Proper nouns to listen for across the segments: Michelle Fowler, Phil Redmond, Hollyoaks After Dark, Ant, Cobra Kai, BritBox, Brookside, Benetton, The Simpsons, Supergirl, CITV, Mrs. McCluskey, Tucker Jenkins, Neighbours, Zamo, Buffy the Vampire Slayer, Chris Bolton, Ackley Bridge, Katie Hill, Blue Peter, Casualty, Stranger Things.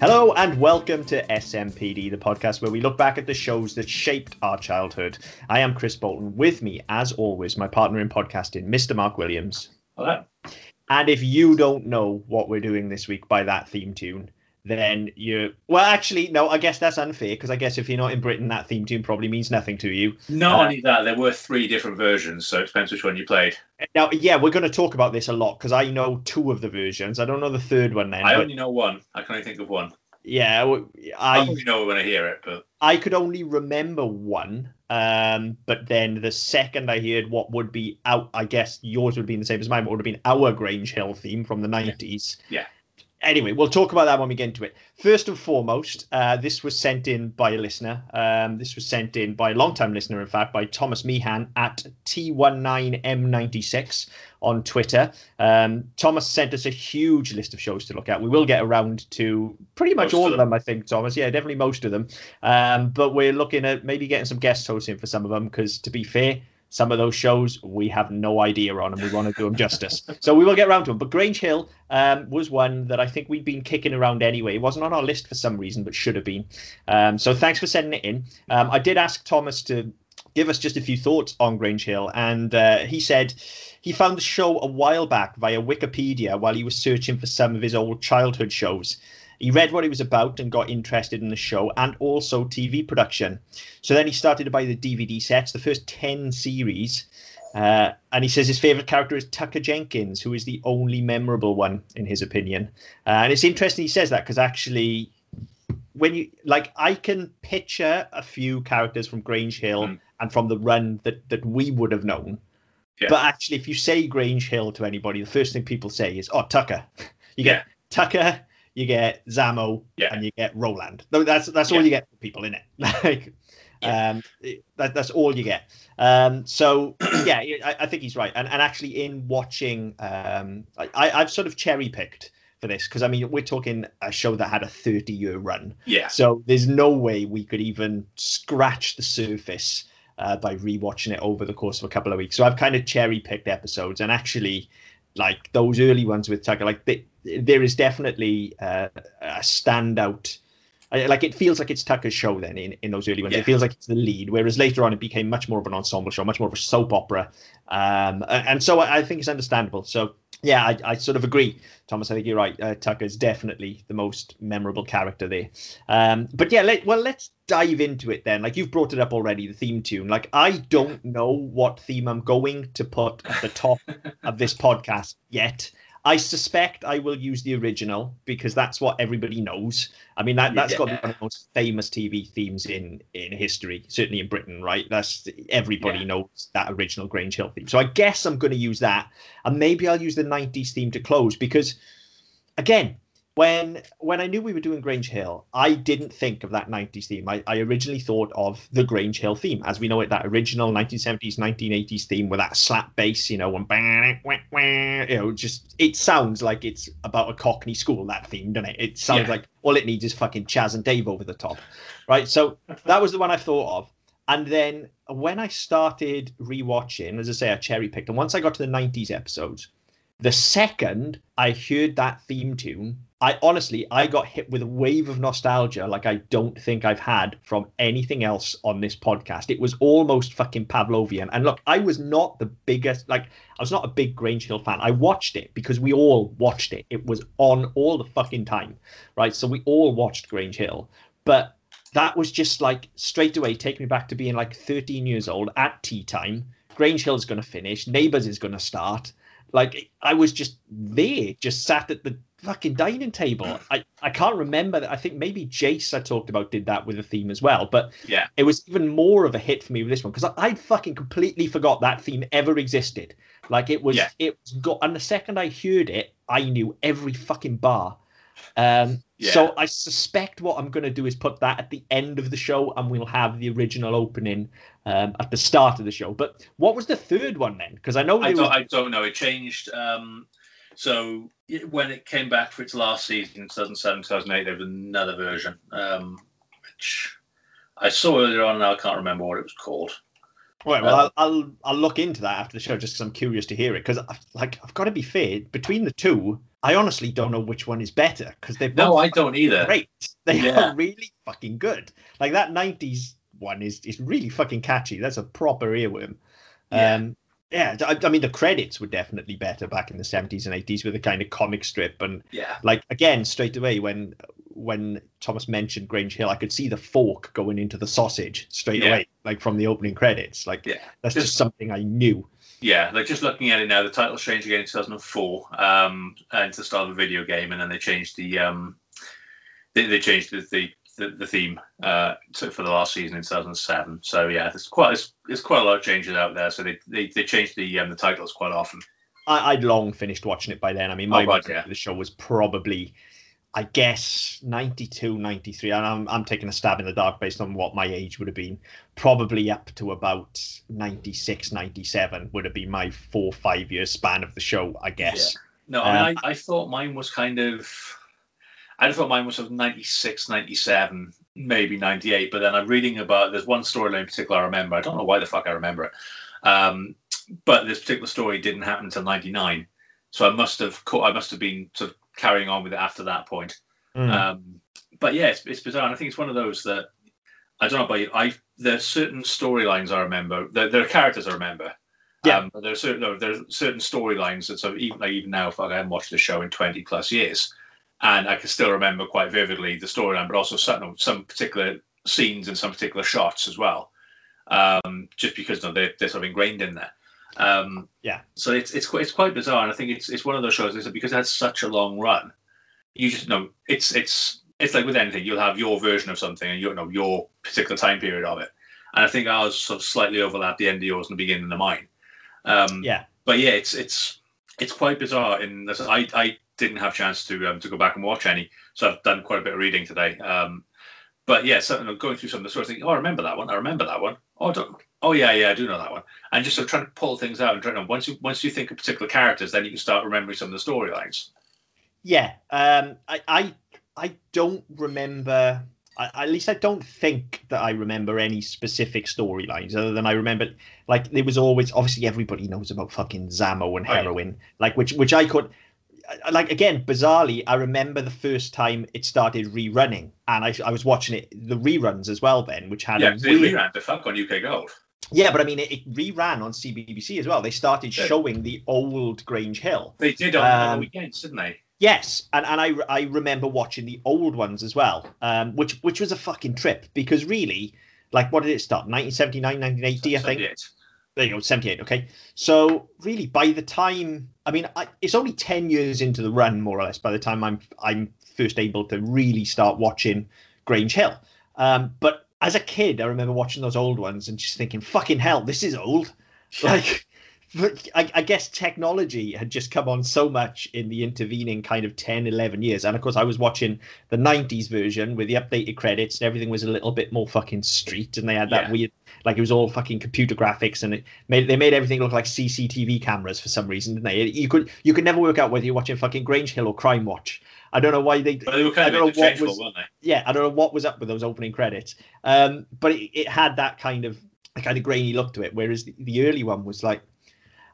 Hello and welcome to SMPD, the podcast where we look back at the shows that shaped our childhood. I am Chris Bolton. With me, as always, my partner in podcasting, Mr. Mark Williams. Hello. And if you don't know what we're doing this week by that theme tune, then you... Well, actually, no, I guess that's unfair, because I guess if you're not in Britain, that theme tune probably means nothing to you. Not only that, there were three different versions, so it depends which one you played. Now, yeah, we're going to talk about this a lot, because I know two of the versions. I don't know the third one then. I only know one. I can only think of one. Yeah. I only know when I hear it, but... I could only remember one, but then the second I heard what would be out, I guess yours would have been the same as mine, but would have been our Grange Hill theme from the 90s. Yeah. Anyway, we'll talk about that when we get into it. First and foremost, this was sent in by a listener. This was sent in by a long-time listener, in fact, by Thomas Meehan at T19M96 on Twitter. Thomas sent us a huge list of shows to look at. We will get around to pretty much all of them, I think, Thomas. Yeah, definitely most of them. But we're looking at maybe getting some guest hosts in for some of them because, to be fair, some of those shows we have no idea on and we want to do them justice. So we will get around to them. But Grange Hill was one that I think we'd been kicking around anyway. It wasn't on our list for some reason, but should have been. So thanks for sending it in. I did ask Thomas to give us just a few thoughts on Grange Hill. And he said he found the show a while back via Wikipedia while he was searching for some of his old childhood shows. He read what it was about and got interested in the show and also TV production. So then he started to buy the DVD sets, the first 10 series. And he says his favourite character is Tucker Jenkins, who is the only memorable one, in his opinion. And it's interesting he says that because actually, when you like, I can picture a few characters from Grange Hill and from the run that we would have known. Yeah. But actually, if you say Grange Hill to anybody, the first thing people say is, oh, Tucker. You get Tucker. You get Zamo and you get Roland. That's all you get for people, innit? Like, that's all you get. So, yeah, I think he's right. And actually in watching, I've sort of cherry-picked for this because, I mean, we're talking a show that had a 30-year run. Yeah. So there's no way we could even scratch the surface by rewatching it over the course of a couple of weeks. So I've kind of cherry-picked episodes and actually... Like those early ones with Tucker, like there is definitely a standout. Like it feels like it's Tucker's show then in those early ones. Yeah. It feels like it's the lead, whereas later on it became much more of an ensemble show, much more of a soap opera. And so I think it's understandable. So, yeah, I sort of agree, Thomas. I think you're right. Tucker's definitely the most memorable character there. But, yeah, let's dive into it then. Like you've brought it up already, the theme tune. Like I don't know what theme I'm going to put at the top of this podcast yet. I suspect I will use the original because that's what everybody knows. I mean, that's got to be one of the most famous TV themes in history, certainly in Britain, right? That's everybody knows that original Grange Hill theme. So I guess I'm going to use that. And maybe I'll use the 90s theme to close because, again, when I knew we were doing Grange Hill, I didn't think of that 90s theme. I originally thought of the Grange Hill theme, as we know it, that original 1970s, 1980s theme with that slap bass, you know, and bang, wah, wah, you know, just it sounds like it's about a Cockney school, that theme, doesn't it? It sounds like all it needs is fucking Chaz and Dave over the top, right? So that was the one I thought of. And then when I started rewatching, as I say, I cherry-picked. And once I got to the 90s episodes, the second I heard that theme tune, I honestly got hit with a wave of nostalgia like I don't think I've had from anything else on this podcast. It was almost fucking Pavlovian. And look, I was not the biggest, like, I was not a big Grange Hill fan. I watched it because we all watched it. It was on all the fucking time, right? So we all watched Grange Hill. But that was just like straight away take me back to being like 13 years old at tea time. Grange Hill's going to finish. Neighbours is going to start. Like, I was just there, just sat at the fucking dining table. I can't remember that. I think maybe Jace I talked about did that with a theme as well. But it was even more of a hit for me with this one because I fucking completely forgot that theme ever existed. Like, it was got, and the second I heard it, I knew every fucking bar. So I suspect what I'm going to do is put that at the end of the show and we'll have the original opening at the start of the show. But what was the third one then? Because I know... I don't know. It changed. So when it came back for its last season in 2007, 2008, there was another version, which I saw earlier on and I can't remember what it was called. Right, well, I'll look into that after the show just because I'm curious to hear it. Because, like, I've got to be fair, between the two... I honestly don't know which one is better, because they're both I don't either. Great. They are really fucking good. Like, that 90s one is really fucking catchy. That's a proper earworm. I mean, the credits were definitely better back in the 70s and 80s with a kind of comic strip. And, like, again, straight away when Thomas mentioned Grange Hill, I could see the fork going into the sausage straight away, like, from the opening credits. Like, that's just something I knew. Yeah, like, just looking at it now, the title changed again in 2004 and to start of a video game, and then they changed the theme for the last season in 2007. So yeah, there's quite a lot of changes out there. So they change the titles quite often. I'd long finished watching it by then. I mean, my the show was probably, I guess, 92, 93. And I'm taking a stab in the dark based on what my age would have been. Probably up to about 96, 97 would have been my 4 or 5 year span of the show, I guess. Yeah. No, I thought mine was kind of... I thought mine was sort of 96, 97, maybe 98. But then I'm reading about, there's one storyline in particular I remember. I don't know why the fuck I remember it. But this particular story didn't happen until 99. So I must have been sort of carrying on with it after that point. But yeah, it's bizarre. And I think it's one of those that, I don't know about you, there are certain storylines I remember. There are characters I remember. Yeah. But there are certain storylines that sort of, even now, fuck, I haven't watched the show in 20 plus years. And I can still remember quite vividly the storyline, but also some particular scenes and some particular shots as well, just because they're sort of ingrained in there. So it's quite bizarre, and I think it's one of those shows because it has such a long run. You just know it's like with anything, you'll have your version of something and your particular time period of it. And I think ours sort of slightly overlapped the end of yours and the beginning of mine. But yeah, it's quite bizarre. And I didn't have a chance to go back and watch any, so I've done quite a bit of reading today. But yeah, so going through some of the stories, thinking, oh, I remember that one. Oh, yeah, I do know that one. And just sort of trying to pull things out and trying to, once you think of particular characters, then you can start remembering some of the storylines. Yeah, I don't remember. At least I don't think that I remember any specific storylines, other than I remember, like, there was always, obviously everybody knows about fucking Zamo and heroin, like, which I could. Like, again, bizarrely, I remember the first time it started rerunning, and I was watching it, the reruns as well then, which had it reran the fuck on UK Gold. Yeah, but I mean, it reran on CBBC as well. They started showing the old Grange Hill. They did on the weekends, didn't they? Yes, and I remember watching the old ones as well, which was a fucking trip, because really, like, what did it start? 1979, 1980, I think? 78. There you go, 78, okay. So really, by the time... I mean, it's only 10 years into the run, more or less, by the time I'm first able to really start watching Grange Hill. But as a kid, I remember watching those old ones and just thinking, fucking hell, this is old. Like, I guess technology had just come on so much in the intervening kind of 10, 11 years. And, of course, I was watching the 90s version with the updated credits, and everything was a little bit more fucking street, and they had that weird... Like, it was all fucking computer graphics, and they made everything look like CCTV cameras for some reason, didn't they? You could never work out whether you're watching fucking Grange Hill or Crime Watch. I don't know why they. But they were kind of interchangeable, weren't they? Yeah, I don't know what was up with those opening credits. But it had that kind of grainy look to it, whereas the early one was like,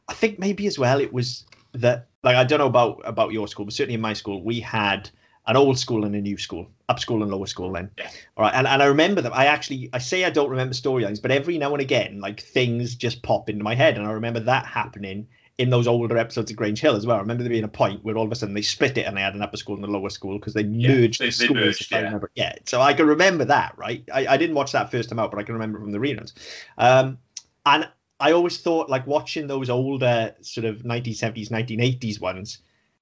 I think maybe as well it was that, like, I don't know about your school, but certainly in my school we had an old school and a new school, up school and lower school then. Yeah. All right. And I remember them. I say I don't remember storylines, but every now and again, like, things just pop into my head. And I remember that happening in those older episodes of Grange Hill as well. I remember there being a point where all of a sudden they split it and they had an upper school and a lower school because they merged the schools. Merged. I remember. Yeah. So I can remember that, right? I didn't watch that first time out, but I can remember from the reruns. And I always thought, like, watching those older sort of 1970s, 1980s ones,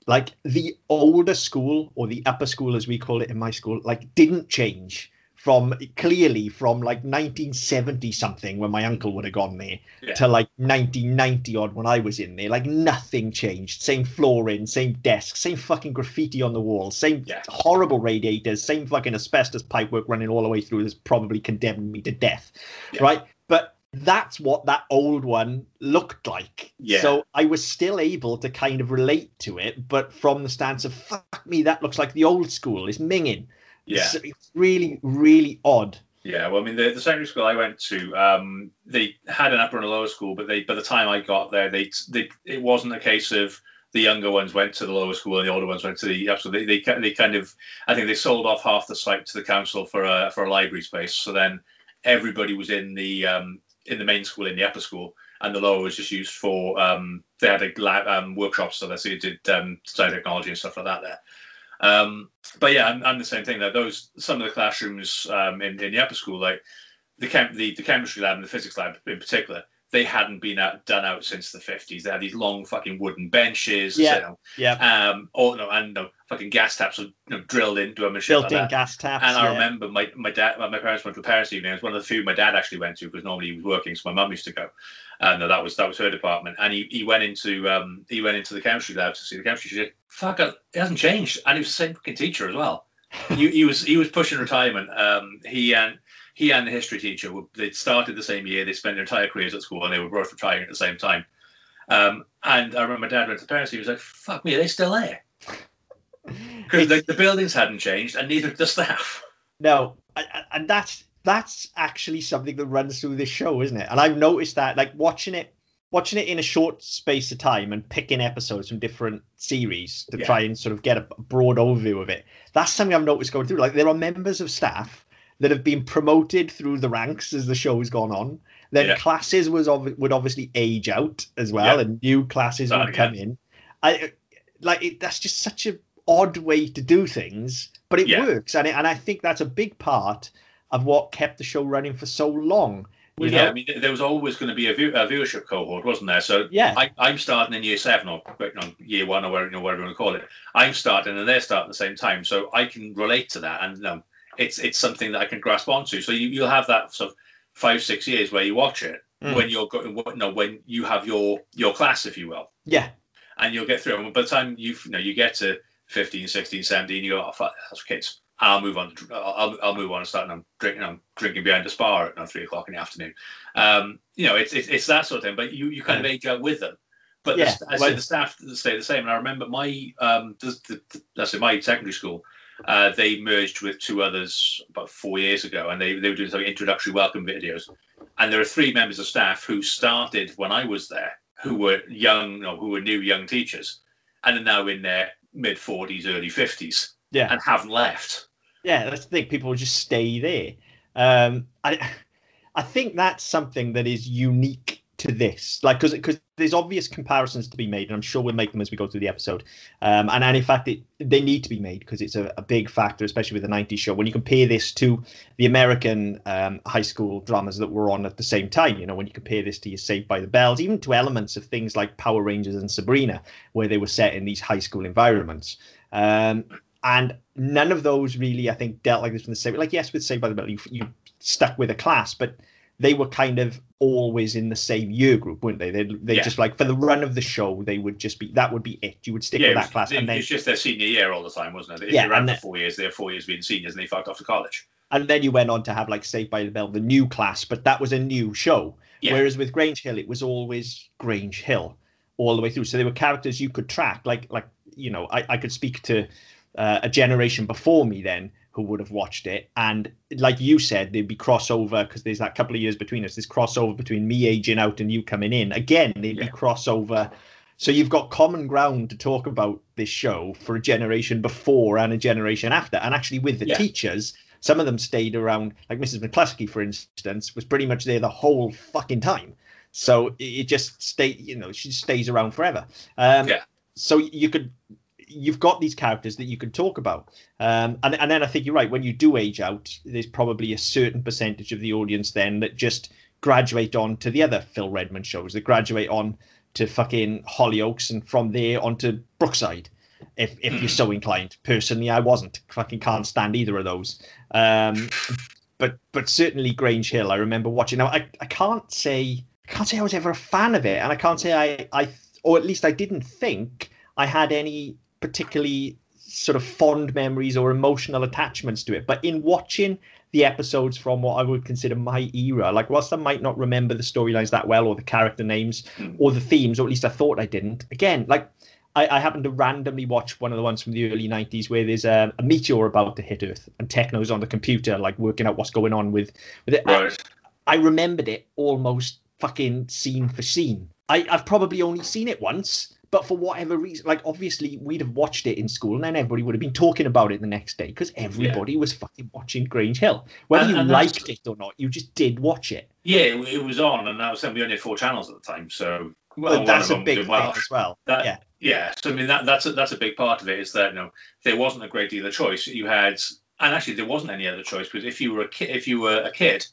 like, the older school, or the upper school as we call it in my school, like, didn't change from like 1970 something when my uncle would have gone there to like 1990 odd when I was in there. Like, nothing changed. Same flooring, same desk, same fucking graffiti on the wall, same horrible radiators, same fucking asbestos pipework running all the way through that's probably condemned me to death. Right? But that's what that old one looked like. So I was still able to kind of relate to it, but from the stance of, fuck me, that looks like the old school. It's minging. So it's really, really odd. Yeah, well, I mean, the secondary school I went to, they had an upper and a lower school, but by the time I got there, it wasn't a case of the younger ones went to the lower school and the older ones went to the upper school. They kind of, I think they sold off half the site to the council for a library space. So then everybody was in the main school in the upper school, and the lower was just used for they had a lab, workshops, so they did design technology and stuff like that there. But yeah, I'm the same thing though. Those some of the classrooms in the upper school, like the chemistry lab and the physics lab in particular, they hadn't been done out since the 50s. They had these long fucking wooden benches, fucking gas taps were drilled into them and shit like that. Built-in gas taps. And I remember my parents went to a parents' evening. It was one of the few my dad actually went to, because normally he was working, so my mum used to go. And that was her department. And he went into the chemistry lab to see the chemistry. She said, "Fuck, it hasn't changed." And he was the same fucking teacher as well. he was pushing retirement. He and the history teacher, they'd started the same year, they spent their entire careers at school, and they were both retiring at the same time. And I remember my dad went to the parents, he was like, "Fuck me, are they still there?" Because the buildings hadn't changed, and neither did the staff. No, and that's actually something that runs through this show, isn't it? And I've noticed that, like, watching it in a short space of time and picking episodes from different series to try and sort of get a broad overview of it. That's something I've noticed going through. Like, there are members of staff that have been promoted through the ranks as the show's gone on. Then classes would obviously age out as well, and new classes would come in. That's just such an odd way to do things, but it works, and I think that's a big part of what kept the show running for so long. You know? I mean, there was always going to be a viewership cohort, wasn't there? So I'm starting in year 7 or year 1 or whatever you want to call it. I'm starting and they're starting at the same time, so I can relate to that, and it's something that I can grasp onto. So you'll have that sort of 5-6 years where you watch it when you're when you have your class, if you will. Yeah. And you'll get through. And by the time you get to 15, 16, 17, you go, "Oh fuck, that's kids. I'll move on and start drinking behind a spa at 3 o'clock in the afternoon." It's that sort of thing. But you kind of age out with them. But the staff stay the same. And I remember my my secondary school. They merged with two others about 4 years ago, and they were doing some introductory welcome videos. And there are 3 members of staff who started when I was there, who were young, or who were new young teachers, and are now in their mid 40s, early 50s, and haven't left. Yeah, that's the thing. People just stay there. I think that's something that is unique to this, like, because there's obvious comparisons to be made, and I'm sure we'll make them as we go through the episode. And in fact, they need to be made, because it's a big factor, especially with the 90s show. When you compare this to the American high school dramas that were on at the same time, when you compare this to your Saved by the Bells, even to elements of things like Power Rangers and Sabrina, where they were set in these high school environments. And none of those really, I think, dealt like this from the same. Like, yes, with Saved by the Bell, you stuck with a class, but they were kind of always in the same year group, weren't they? They just, like, for the run of the show, they would just be, that would be it. You would stick with that class. And then it's just their senior year all the time, wasn't it? If they ran for 4 years, they were 4 years being seniors, and they fucked off to college. And then you went on to have, like, Saved by the Bell, the new class, but that was a new show. Yeah. Whereas with Grange Hill, it was always Grange Hill all the way through. So there were characters you could track. I could speak to a generation before me then, who would have watched it, and like you said, there'd be crossover, because there's that couple of years between us, there's crossover between me aging out and you coming in again, there'd be crossover, so you've got common ground to talk about this show for a generation before and a generation after. And actually with the teachers, some of them stayed around, like Mrs. McCluskey, for instance, was pretty much there the whole fucking time, so it just stayed, she stays around forever. So you've got these characters that you can talk about. And then I think you're right. When you do age out, there's probably a certain percentage of the audience then that just graduate on to the other Phil Redmond shows, that graduate on to fucking Hollyoaks, and from there on to Brookside, if you're so inclined. Personally, I wasn't. Fucking can't stand either of those. But certainly Grange Hill, I remember watching. Now, I can't say I was ever a fan of it, and I can't say or at least I didn't think I had any particularly sort of fond memories or emotional attachments to it. But in watching the episodes from what I would consider my era, like, whilst I might not remember the storylines that well, or the character names or the themes, or at least I thought I didn't, again, like, I happened to randomly watch one of the ones from the early 90s where there's a meteor about to hit Earth, and Techno's on the computer, like, working out what's going on with it. Right. I remembered it almost fucking scene for scene. I've probably only seen it once, But for whatever reason, like, obviously, we'd have watched it in school and then everybody would have been talking about it the next day because everybody was fucking watching Grange Hill. Whether you liked it or not, you just did watch it. Yeah, it was on, and that was only on 4 channels at the time, so... Well, that's a big thing as well. So, I mean, that's a big part of it, is that, you know, there wasn't a great deal of choice. You had... And actually, there wasn't any other choice, because if you were a kid,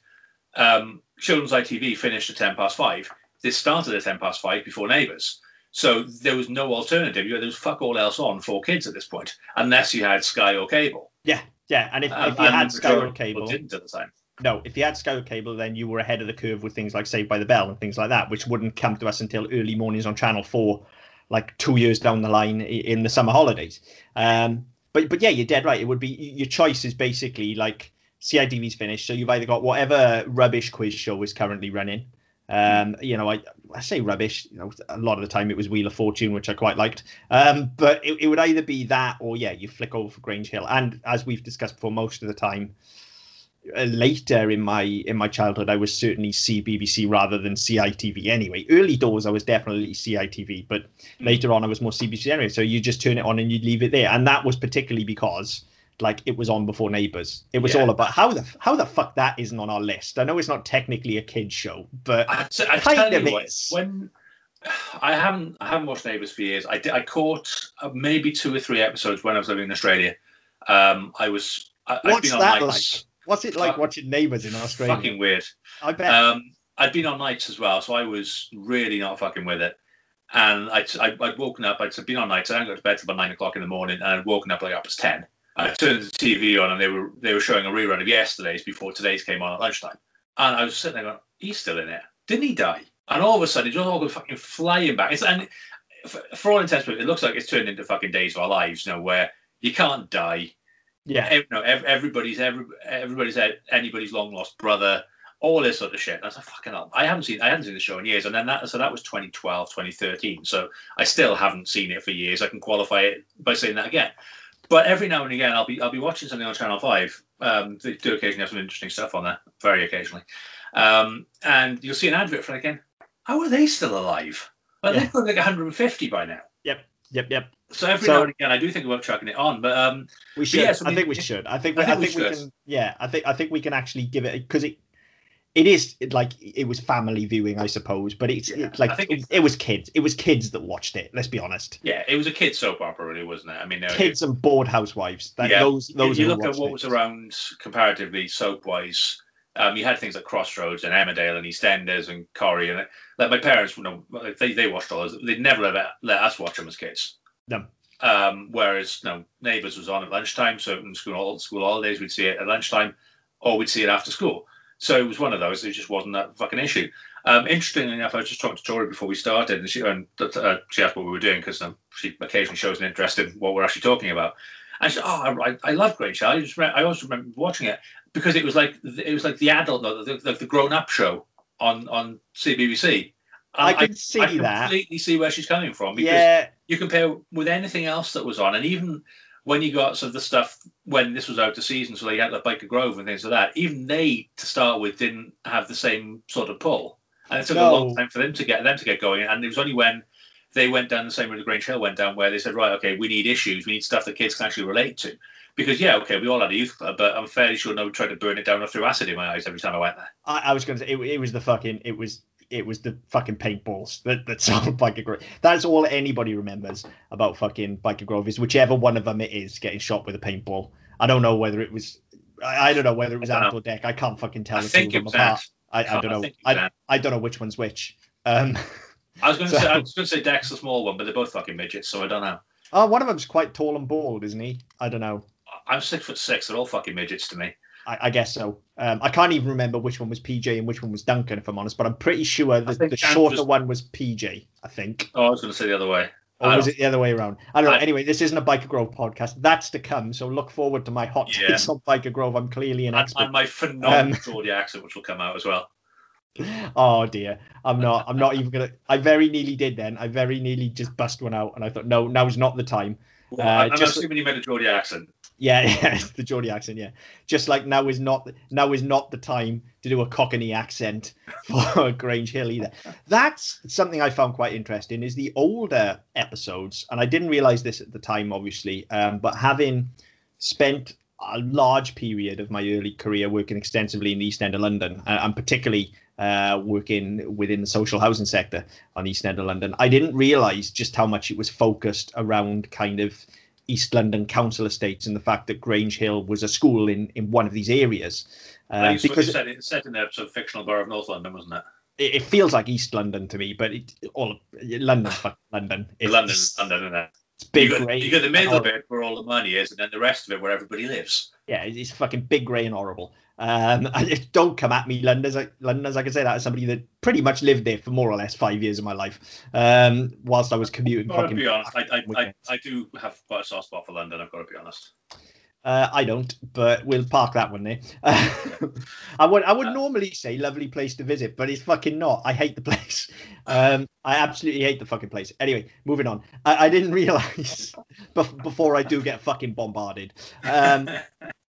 Children's ITV finished at 5:10. This started at 5:10 before Neighbours. So there was no alternative. There was fuck all else on for kids at this point, unless you had Sky or cable. Yeah. And if you had Sky or cable, didn't at the time. No, if you had Sky or cable, then you were ahead of the curve with things like Saved by the Bell and things like that, which wouldn't come to us until early mornings on Channel 4, like 2 years down the line in the summer holidays. But yeah, you're dead right. It would be your choice is basically like CITV's finished, so you've either got whatever rubbish quiz show is currently running. You know, I say rubbish, you know, a lot of the time it was Wheel of Fortune, which I quite liked. But it would either be that or, yeah, you flick over for Grange Hill. And as we've discussed before, most of the time later in my childhood, I was certainly CBBC rather than CITV anyway. Early doors, I was definitely CITV, but later on I was more CBBC anyway. So you just turn it on and you'd leave it there. And that was particularly because... like it was on before Neighbours. It was all about how the fuck that isn't on our list. I know it's not technically a kid show, but I kind of is. When I haven't watched Neighbours for years. I caught maybe 2 or 3 episodes when I was living in Australia. What's been that on nights. Like? What's it like watching Neighbours in Australia? Fucking weird. I bet. I'd been on nights as well, so I was really not fucking with it. And I'd woken up. I'd been on nights. I hadn't got to bed till about 9 o'clock in the morning, and I'd woken up like it was 10. I turned the TV on and they were showing a rerun of yesterday's before today's came on at lunchtime. And I was sitting there going, he's still in it. Didn't he die? And all of a sudden, it just all goes fucking flying back. And for all intents and purposes, it looks like it's turned into fucking Days of Our Lives, you know, where you can't die. Yeah. Everybody's anybody's long lost brother, all this sort of shit. And I was like, fucking hell. I hadn't seen the show in years. And then that was 2012, 2013. So I still haven't seen it for years. I can qualify it by saying that again. But every now and again, I'll be watching something on Channel 5. They do occasionally have some interesting stuff on there, very occasionally. And you'll see an advert for it again. How are they still alive? Well, they're probably like 150 by now. Yep. So now and again, I do think about chucking it on, but we should. But yeah, I think we should. I think we can. Yeah, I think we can actually give it because it is like it was family viewing, I suppose. But it's like it was kids. It was kids that watched it. Let's be honest. Yeah, it was a kids soap opera, really, wasn't it? I mean, kids and bored housewives. Those. You look at what was around comparatively soap wise. You had things like Crossroads and Emmerdale and EastEnders and Corrie, and like my parents, you know, they watched all those. They'd never let us watch them as kids. No. Whereas, you know, Neighbours was on at lunchtime. So in school holidays, we'd see it at lunchtime, or we'd see it after school. So it was one of those. It just wasn't that fucking issue. Interestingly enough, I was just talking to Tori before we started, and she asked what we were doing because she occasionally shows an interest in what we're actually talking about. And she said, I love Grange Hill. I always remember watching it because it was like the adult, the grown-up show on CBBC. I completely see where she's coming from because you compare with anything else that was on, and even when you got some of the stuff when this was out of season, so they had like Byker Grove and things like that, even they to start with didn't have the same sort of pull, and it took a long time for them to get going. And it was only when they went down the same route the Grange Hill went down, where they said, right, okay, we need issues, we need stuff that kids can actually relate to, because we all had a youth club, but I'm fairly sure nobody tried to burn it down or threw acid in my eyes every time I went there. I was going to say it was the fucking paintballs that solved Byker Grove. That's all anybody remembers about fucking Byker Grove is whichever one of them it is getting shot with a paintball. I don't know whether it was Ant or Dec. I can't fucking tell. I don't know. I don't know which one's which. I was going to say Dec's the small one, but they're both fucking midgets, so I don't know. Oh, one of them's quite tall and bald, isn't he? I don't know. I'm 6'6". They're all fucking midgets to me. I guess so. I can't even remember which one was PJ and which one was Duncan, if I'm honest, but I'm pretty sure the shorter one was PJ, I think. Oh, I was going to say the other way. Or was it the other way around? I don't know. Anyway, this isn't a Byker Grove podcast. That's to come, so look forward to my hot takes on Byker Grove. I'm clearly an expert. And my phenomenal Geordie accent, which will come out as well. Oh, dear. I'm not even going to... I very nearly did then. I very nearly just bust one out, and I thought, no, now's not the time. I'm assuming you made a Geordie accent. Yeah, the Geordie accent. Yeah, just like now is not the time to do a Cockney accent for Grange Hill either. That's something I found quite interesting is the older episodes, and I didn't realize this at the time, obviously, but having spent a large period of my early career working extensively in the East End of London, and particularly working within the social housing sector on the East End of London, I didn't realize just how much it was focused around kind of East London council estates and the fact that Grange Hill was a school in one of these areas. Because it's set in the episode Fictional Borough of North London, wasn't it? It feels like East London to me, but London's London, isn't it? It's big. You got the middle bit where all the money is, and then the rest of it where everybody lives. Yeah, it's fucking big, grey, and horrible. Don't come at me, Londoners. I can say that as somebody that pretty much lived there for more or less 5 years of my life, whilst I was commuting. Got to be honest, I do have quite a soft spot for London. I've got to be honest. I don't, but we'll park that one there. I would normally say lovely place to visit, but it's fucking not. I hate the place. I absolutely hate the fucking place. Anyway, moving on. I didn't realize before I do get fucking bombarded.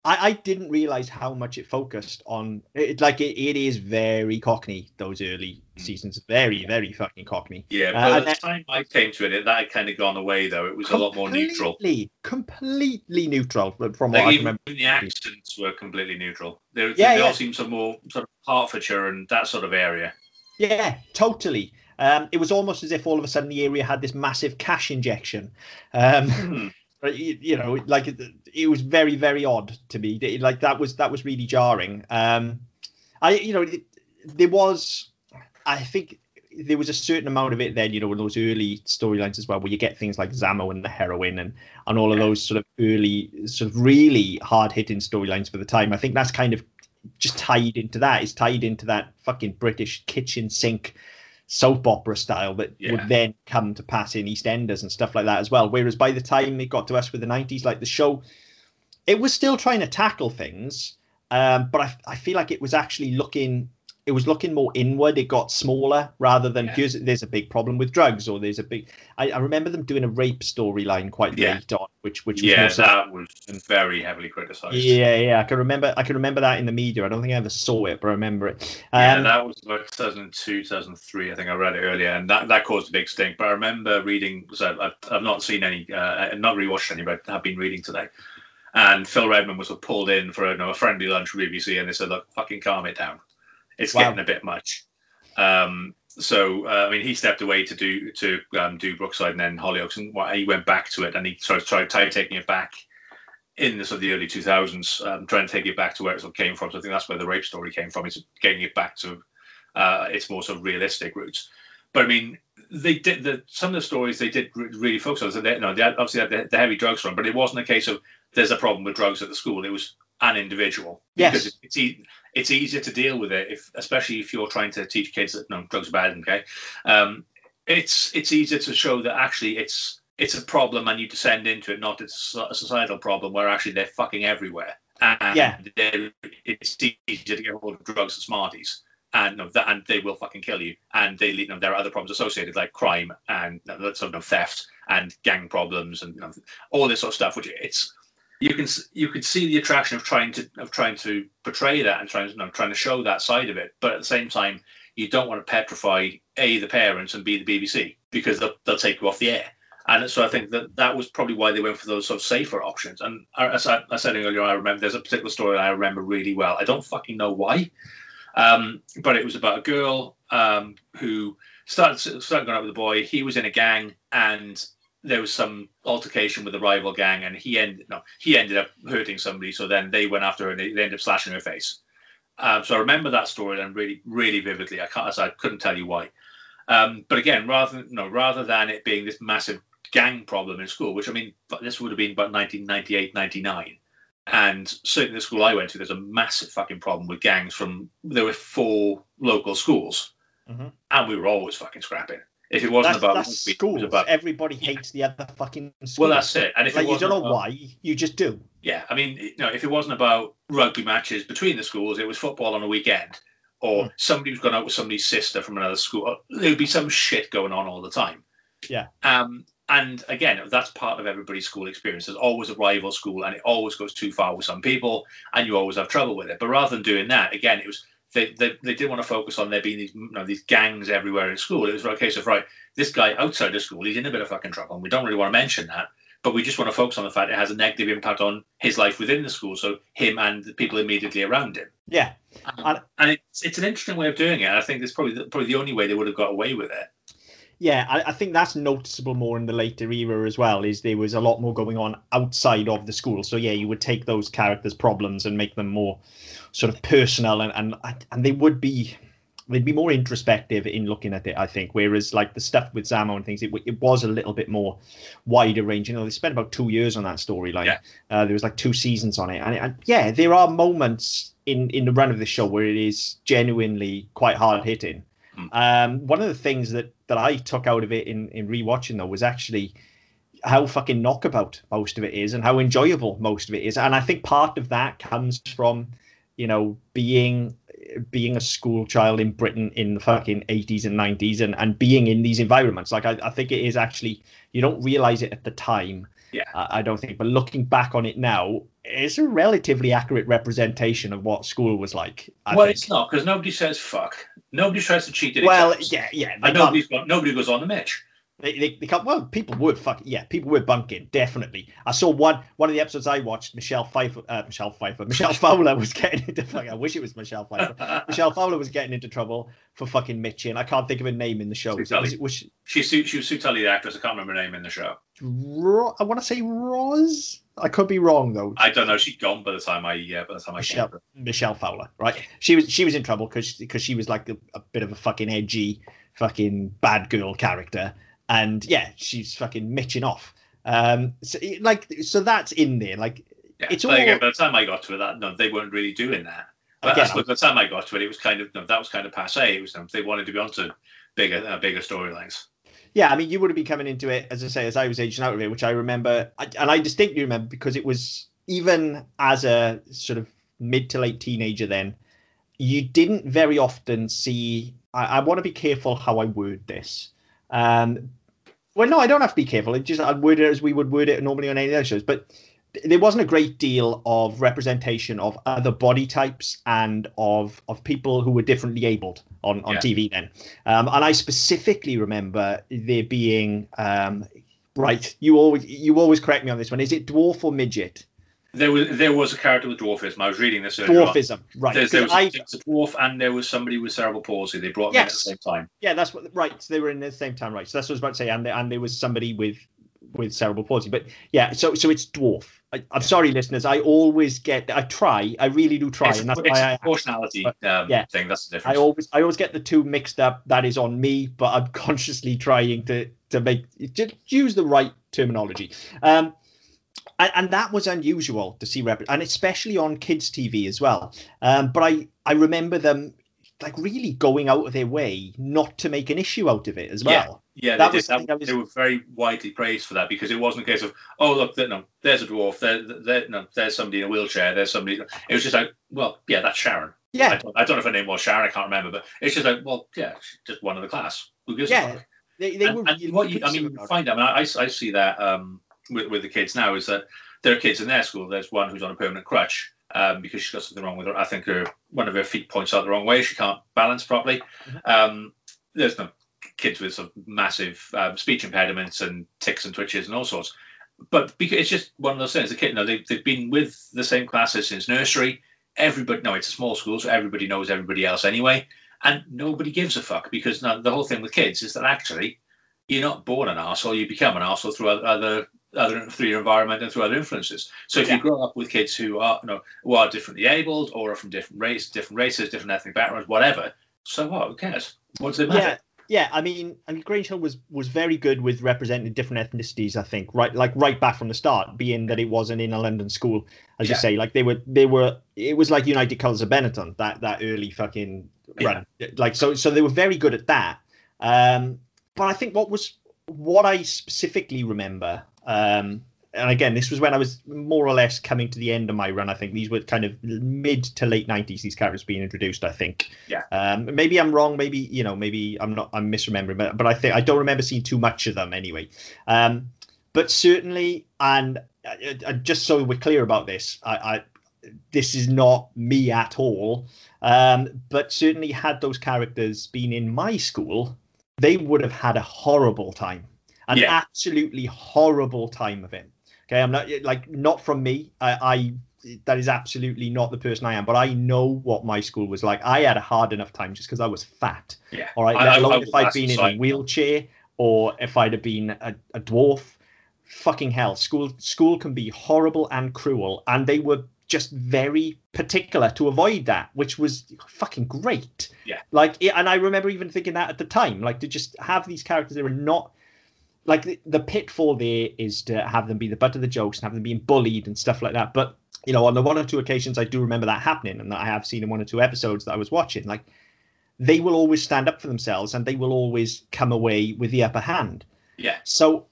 I didn't realize how much it focused on it. Like it is very Cockney. Those early seasons, very, very fucking Cockney. Yeah, by the time I came to it, that had kind of gone away. Though it was a lot more neutral. Completely neutral. From what I remember, the accents were completely neutral. They all seemed some more sort of Hertfordshire and that sort of area. Yeah, totally. It was almost as if all of a sudden the area had this massive cash injection. You know, like it was very, very odd to me. Like that was really jarring. I think there was a certain amount of it then, you know, in those early storylines as well, where you get things like Zamo and the heroin and all of those sort of early, sort of really hard hitting storylines for the time. I think that's kind of just tied into that. It's tied into that fucking British kitchen sink soap opera style that would then come to pass in EastEnders and stuff like that as well. Whereas by the time it got to us with the 90s, like the show, it was still trying to tackle things, but I feel like it was actually looking more inward. It got smaller rather than there's a big problem with drugs, or there's a big. I remember them doing a rape storyline quite late on, which was that was very heavily criticised. Yeah, I can remember that in the media. I don't think I ever saw it, but I remember it. That was like 2002, 2003. I think I read it earlier, and that caused a big stink. But I remember reading. So I've not seen any, not rewatched any, but I've been reading today. And Phil Redmond was pulled in for a friendly lunch with BBC, and they said, "Look, fucking calm it down. It's getting a bit much." So he stepped away to do Brookside and then Hollyoaks, and he went back to it, and he tried taking it back in the sort of the early 2000s, trying to take it back to where it sort of came from. So I think that's where the rape story came from. It's getting it back to its more sort of realistic roots. But I mean, they did some of the stories they did really focus on. So they obviously had the heavy drugs run, but it wasn't a case of there's a problem with drugs at the school. It was an individual. Yes. Because it's easier to deal with it, especially if you're trying to teach kids that drugs are bad. Okay, it's easier to show that actually it's a problem and you descend into it, not it's a societal problem where actually they're fucking everywhere, and it's easier to get hold of drugs and Smarties, and and they will fucking kill you, and they there are other problems associated like crime and sort of theft and gang problems and all this sort of stuff, which it's. You can see the attraction of trying to portray that and trying to show that side of it, but at the same time, you don't want to petrify A, the parents, and B, the BBC, because they'll take you off the air. And so I think that was probably why they went for those sort of safer options. And as I said earlier, I remember there's a particular story I remember really well. I don't fucking know why, but it was about a girl who started going out with a boy. He was in a gang, and there was some altercation with the rival gang, and he ended up hurting somebody. So then they went after her, and they ended up slashing her face. So I remember that story then really, really vividly. I couldn't tell you why. But again, rather than it being this massive gang problem in school, which I mean, this would have been about 1998, 99. And certainly the school I went to, there's a massive fucking problem with gangs there were 4 local schools, and we were always fucking scrapping. If it wasn't schools, everybody hates the other fucking school. Well, that's it. And if you don't know why, you just do. Yeah, I mean, if it wasn't about rugby matches between the schools, it was football on a weekend, or somebody who's gone out with somebody's sister from another school. There would be some shit going on all the time. Yeah. And again, that's part of everybody's school experience. There's always a rival school and it always goes too far with some people and you always have trouble with it. But rather than doing that, again, it was they didn't want to focus on there being these, you know, these gangs everywhere in school. It was a case of, right, this guy outside of school, he's in a bit of fucking trouble and we don't really want to mention that. But we just want to focus on the fact it has a negative impact on his life within the school, so him and the people immediately around him. Yeah. And it's an interesting way of doing it. And I think it's probably the only way they would have got away with it. Yeah, I think that's noticeable more in the later era as well, is there was a lot more going on outside of the school. So, yeah, you would take those characters' problems and make them more sort of personal, and they would be... they'd be more introspective in looking at it, I think. Whereas, like, the stuff with Zamo and things, it was a little bit more wider ranging. You know, they spent about 2 years on that storyline. Yeah. There was, like, 2 seasons on it. And yeah, there are moments in the run of the show where it is genuinely quite hard-hitting. One of the things that I took out of it in rewatching, though, was actually how fucking knockabout most of it is and how enjoyable most of it is. And I think part of that comes from, you know, being a school child in Britain in the fucking 80s and 90s and being in these environments. Like, I think it is actually, you don't realize it at the time. Yeah. I don't think, but looking back on it now, it's a relatively accurate representation of what school was like. I think. It's not, because nobody says fuck. Nobody tries to cheat at exams. Yeah. And nobody goes on the Mitch. They can't, well, people were bunking, definitely. I saw one of the episodes I watched, Michelle Fowler was getting into fucking, I wish it was Michelle Fowler. Michelle Fowler was getting into trouble for fucking Mitchie, and I can't think of her name in the show. She was Sue Tully, the actress. I can't remember her name in the show. I want to say Roz. I could be wrong, though. I don't know. She'd gone by the time I came. Michelle Fowler, right? She was in trouble because she was like a bit of a fucking edgy, fucking bad girl character. And yeah, she's fucking mitching off. So that's in there. Like, yeah, it's all. Again, by the time I got to it, they weren't really doing that. But by the time I got to it, it was kind of that was kind of passé. It was they wanted to be onto bigger storylines. Yeah, I mean, you would have been coming into it, as I say, as I was aging out of it, which I remember, and I distinctly remember because it was even as a sort of mid to late teenager then, you didn't very often see. I want to be careful how I word this. Well, no, I don't have to be careful. It just, I'd word it as we would word it normally on any other shows. But there wasn't a great deal of representation of other body types and of people who were differently abled on TV then. And I specifically remember there being, right, you always correct me on this one. Is it dwarf or midget? There was a character with dwarfism. I was reading this earlier. Dwarfism, on. Right. There was a dwarf and there was somebody with cerebral palsy. They brought them in at the same time. Yeah, that's what, right. So they were in the same time, right. So that's what I was about to say. And there was somebody with cerebral palsy. But yeah, so it's dwarf. I'm sorry, listeners. I really do try. It's, and that's why I... proportionality thing. That's the difference. I always get the two mixed up. That is on me, but I'm consciously trying to make... just use the right terminology. And that was unusual to see, and especially on kids' TV as well. But I remember them like really going out of their way not to make an issue out of it as well. Yeah, they were very widely praised for that because it wasn't a case of, oh look, there's a dwarf, there's somebody in a wheelchair, there's somebody. It was just like, well, yeah, that's Sharon. Yeah, I don't know if her name was Sharon, I can't remember, but it's just like, well, yeah, she's just one of the class. Who gives a fuck? I see that. With the kids now is that there are kids in their school. There's one who's on a permanent crutch because she's got something wrong with her. I think one of her feet points out the wrong way. She can't balance properly. There's no kids with some massive speech impediments and tics and twitches and all sorts. But because it's just one of those things. The kid, they've been with the same classes since nursery. It's a small school, so everybody knows everybody else anyway, and nobody gives a fuck because the whole thing with kids is that actually you're not born an arsehole. You become an arsehole through other through your environment and through other influences. So if you grow up with kids who are differently abled or are from different races, different ethnic backgrounds, whatever, so what? Who cares? What's the matter? Yeah. I mean, Grange Hill was very good with representing different ethnicities. I think right back from the start, being that it wasn't in a London school, as you say. Like they were. It was like United Colours of Benetton that early fucking run. Like so they were very good at that. But I think what I specifically remember and again, this was when I was more or less coming to the end of my run. I think these were kind of mid to late 90s, these characters being introduced, I think. Yeah. Maybe I'm wrong. Maybe, you know, maybe I'm not, I'm misremembering, but I think I don't remember seeing too much of them anyway. But certainly, and just so we're clear about this, I this is not me at all. But certainly had those characters been in my school, they would have had a horrible time. An absolutely horrible time of it. Okay, I'm not like, not from me. I that is absolutely not the person I am. But I know what my school was like. I had a hard enough time just because I was fat. Yeah. All right. Let alone if I'd been in a wheelchair or if I'd have been a dwarf. Fucking hell. School can be horrible and cruel, and they were just very particular to avoid that, which was fucking great. Yeah. Like, and I remember even thinking that at the time, like, to just have these characters that were not. Like, the pitfall there is to have them be the butt of the jokes and have them being bullied and stuff like that. But, you know, on the one or two occasions, I do remember that happening, and that I have seen in one or two episodes that I was watching. Like, they will always stand up for themselves, and they will always come away with the upper hand. Yeah. So,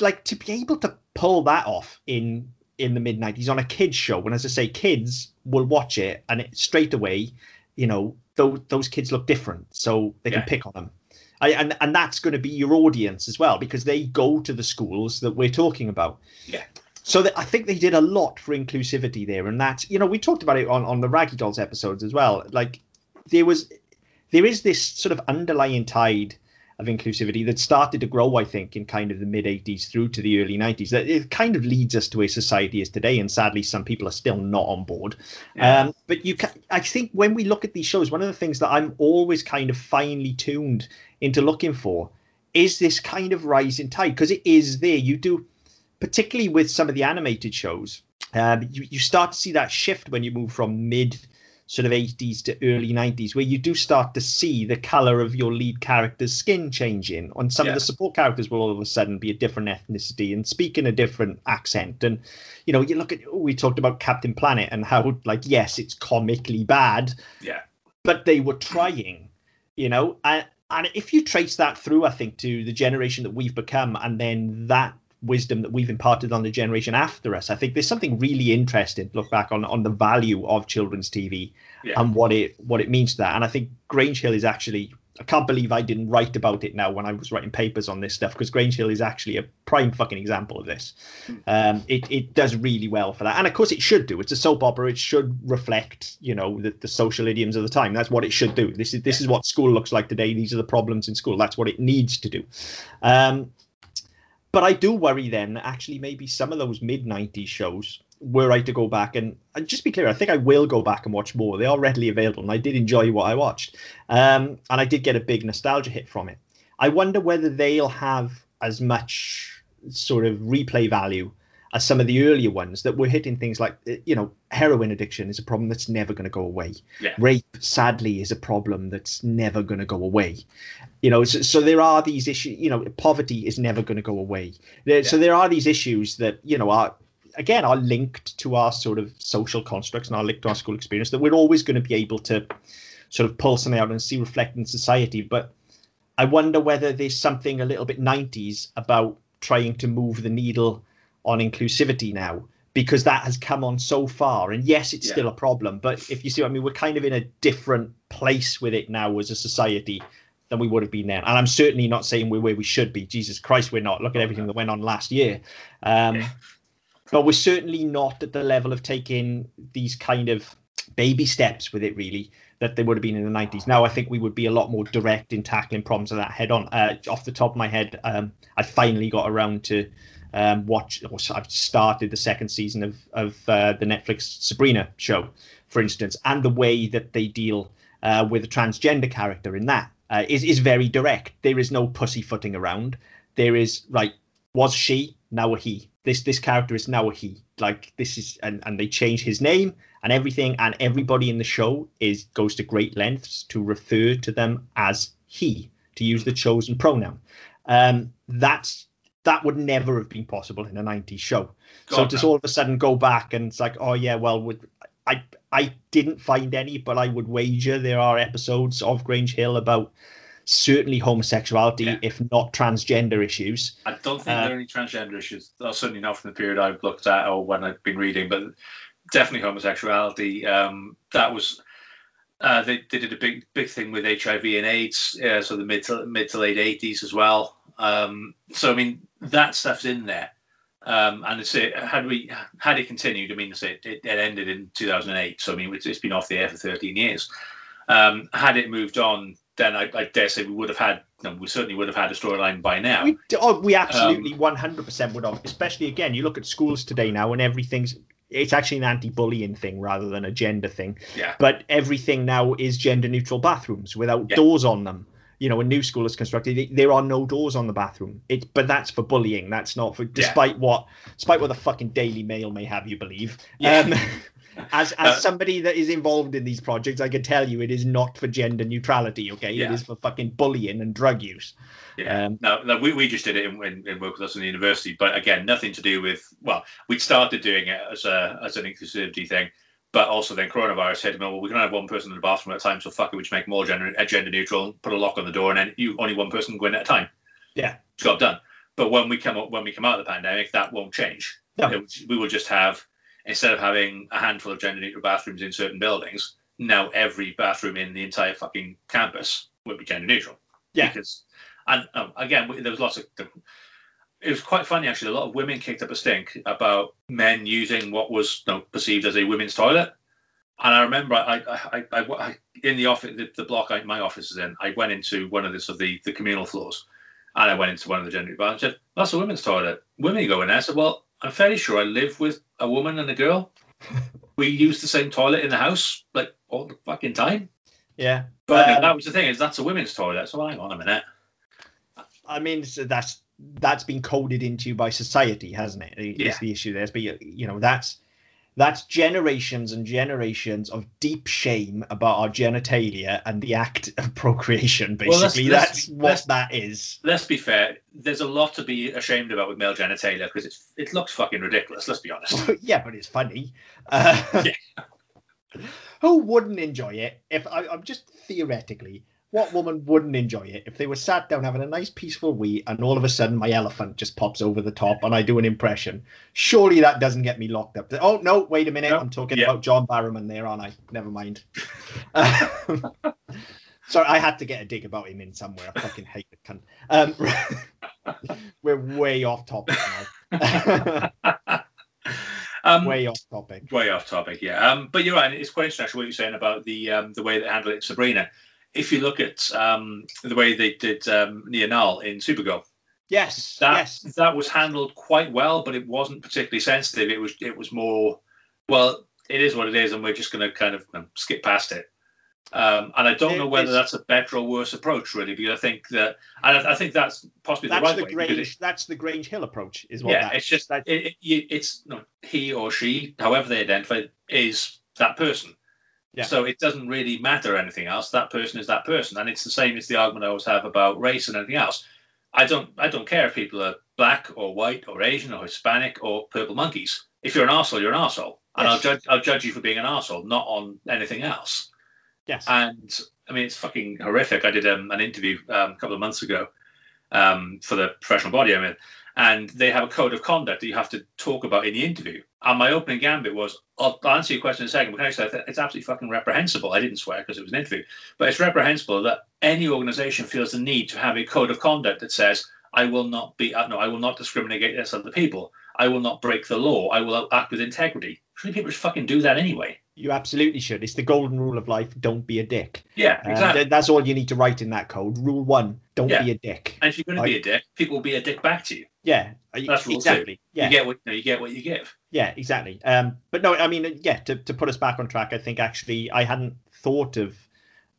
like, to be able to pull that off in the mid-90s on a kids' show, when, as I say, kids will watch it, and it, straight away, you know, those kids look different, so they can pick on them. And that's going to be your audience as well, because they go to the schools that we're talking about. Yeah. So I think they did a lot for inclusivity there. And that's, you know, we talked about it on the Raggy Dolls episodes as well. Like, there is this sort of underlying tide of inclusivity that started to grow, I think, in kind of the mid 80s through to the early 90s. That it kind of leads us to where society is today. And sadly, some people are still not on board. Yeah. But I think when we look at these shows, one of the things that I'm always kind of finely tuned into looking for is this kind of rising tide, because it is there. You do, particularly with some of the animated shows, you start to see that shift when you move from mid sort of 80s to early 90s, where you do start to see the color of your lead character's skin changing, and some of the support characters will all of a sudden be a different ethnicity and speak in a different accent. And, you know, you look at, we talked about Captain Planet and how, like, yes, it's comically bad, but they were trying, you know. And if you trace that through, I think, to the generation that we've become, and then that wisdom that we've imparted on the generation after us, I think there's something really interesting to look back on the value of children's TV and what it means to that. And I think Grange Hill is actually, I can't believe I didn't write about it now when I was writing papers on this stuff, because Grange Hill is actually a prime fucking example of this. It does really well for that. And of course it should do. It's a soap opera. It should reflect, you know, the social idioms of the time. That's what it should do. This is what school looks like today. These are the problems in school. That's what it needs to do. But I do worry then, actually, maybe some of those mid-90s shows, were I to go back and just be clear, I think I will go back and watch more. They are readily available, and I did enjoy what I watched. And I did get a big nostalgia hit from it. I wonder whether they'll have as much sort of replay value as some of the earlier ones that were hitting things like, you know, heroin addiction is a problem that's never going to go away. Yeah. Rape, sadly, is a problem that's never going to go away. You know, so there are these issues, you know, poverty is never going to go away. So there are these issues that, you know, are linked to our sort of social constructs and are linked to our school experience, that we're always going to be able to sort of pull something out and see reflected in society. But I wonder whether there's something a little bit 90s about trying to move the needle on inclusivity now, because that has come on so far. And yes, it's still a problem, but if you see what I mean, we're kind of in a different place with it now as a society than we would have been then. And I'm certainly not saying we're where we should be. Jesus Christ, we're not. Look at everything that went on last year. But we're certainly not at the level of taking these kind of baby steps with it, really, that they would have been in the 90s. Now, I think we would be a lot more direct in tackling problems of that head on. Off the top of my head, I finally got around to I've started the second season of the Netflix Sabrina show, for instance, and the way that they deal with a transgender character in that is very direct. There is no pussyfooting around. There is, right, was she, now a he. This character is now a he. Like, this is, and they change his name and everything, and everybody in the show goes to great lengths to refer to them as he, to use the chosen pronoun. That would never have been possible in a 90s show. So just all of a sudden go back and it's like, oh yeah, well, I didn't find any, but I would wager there are episodes of Grange Hill about certainly homosexuality, if not transgender issues. I don't think there are any transgender issues. Certainly not from the period I've looked at or when I've been reading, but definitely homosexuality. That was they did a big thing with HIV and AIDS, so the mid to late 80s as well. So I mean that stuff's in there. And it's, had it continued, I mean, it ended in 2008. So I mean, it's been off the air for 13 years. Had it moved on, then I dare say we would have had, we certainly would have had a storyline by now. We absolutely 100% would have. Especially again, you look at schools today now, and it's actually an anti-bullying thing rather than a gender thing. Yeah. But everything now is gender-neutral bathrooms without doors on them. A new school is constructed, there are no doors on the bathroom. But that's for bullying. That's not for, despite what the fucking Daily Mail may have you believe. As somebody that is involved in these projects, I can tell you it is not for gender neutrality. Okay, it is for fucking bullying and drug use. Yeah, no, we just did it in work with us in the university, but again, nothing to do with. Well, we'd started doing it as an inclusivity thing. But also then coronavirus hit, well, we can only have one person in the bathroom at a time, so fuck it, we should make more gender neutral, put a lock on the door, and then only one person can go in at a time. Yeah. Job done. But when we come out of the pandemic, that won't change. No. We will just have, instead of having a handful of gender neutral bathrooms in certain buildings, now every bathroom in the entire fucking campus will be gender neutral. Yeah. Because, and again, there was lots of... It was quite funny, actually. A lot of women kicked up a stink about men using what was perceived as a women's toilet. And I remember, I in the office, the block my office is in, I went into one of the communal floors, and I went into one of the gender bathrooms and said, "That's a women's toilet. Women go in there." I said, "Well, I'm fairly sure I live with a woman and a girl. We use the same toilet in the house like all the fucking time." Yeah, but that was the thing, is that's a women's toilet. So hang on a minute. I mean, so that's been coded into you by society, hasn't it? It's the issue there. But that's generations and generations of deep shame about our genitalia and the act of procreation, basically. Well, that's what that is. Let's be fair. There's a lot to be ashamed about with male genitalia because it looks fucking ridiculous, let's be honest. Yeah, but it's funny. Who wouldn't enjoy it? If I'm just theoretically... What woman wouldn't enjoy it if they were sat down having a nice peaceful wee and all of a sudden my elephant just pops over the top and I do an impression? Surely that doesn't get me locked up. Oh, no, wait a minute. No. I'm talking about John Barrowman there, aren't I? Never mind. Sorry, I had to get a dig about him in somewhere. I fucking hate the cunt. We're way off topic now. Way off topic. Way off topic, yeah. But you're right. It's quite interesting actually what you're saying about the way they handled it, Sabrina. If you look at the way they did Nia Nal in Supergirl, that was handled quite well, but it wasn't particularly sensitive. It was more, well, it is what it is, and we're just going to kind of skip past it. And I don't know whether that's a better or worse approach, really, because I think that, and I think that's possibly the right way. That's the Grange Hill approach, is what. Yeah, that, it's just that it's he or she, however they identify, is that person. Yeah. So it doesn't really matter anything else. That person is that person. And it's the same as the argument I always have about race and anything else. I don't care if people are black or white or Asian or Hispanic or purple monkeys. If you're an arsehole, you're an arsehole. And yes. I'll judge you for being an arsehole, not on anything else. Yes. And I mean, it's fucking horrific. I did an interview a couple of months ago for the professional body I'm in. And they have a code of conduct that you have to talk about in the interview. And my opening gambit was, I'll answer your question in a second, but can I say that it's absolutely fucking reprehensible. I didn't swear because it was an interview. But it's reprehensible that any organisation feels the need to have a code of conduct that says, I will not discriminate against other people. I will not break the law. I will act with integrity. Surely people should fucking do that anyway. You absolutely should. It's the golden rule of life. Don't be a dick. Yeah, exactly. That's all you need to write in that code. Rule one, don't be a dick. And if you're going to be a dick, people will be a dick back to you. Yeah. That's rule two. Yeah. You get what you give. Yeah, exactly. But no, I mean, to put us back on track, I think actually I hadn't thought of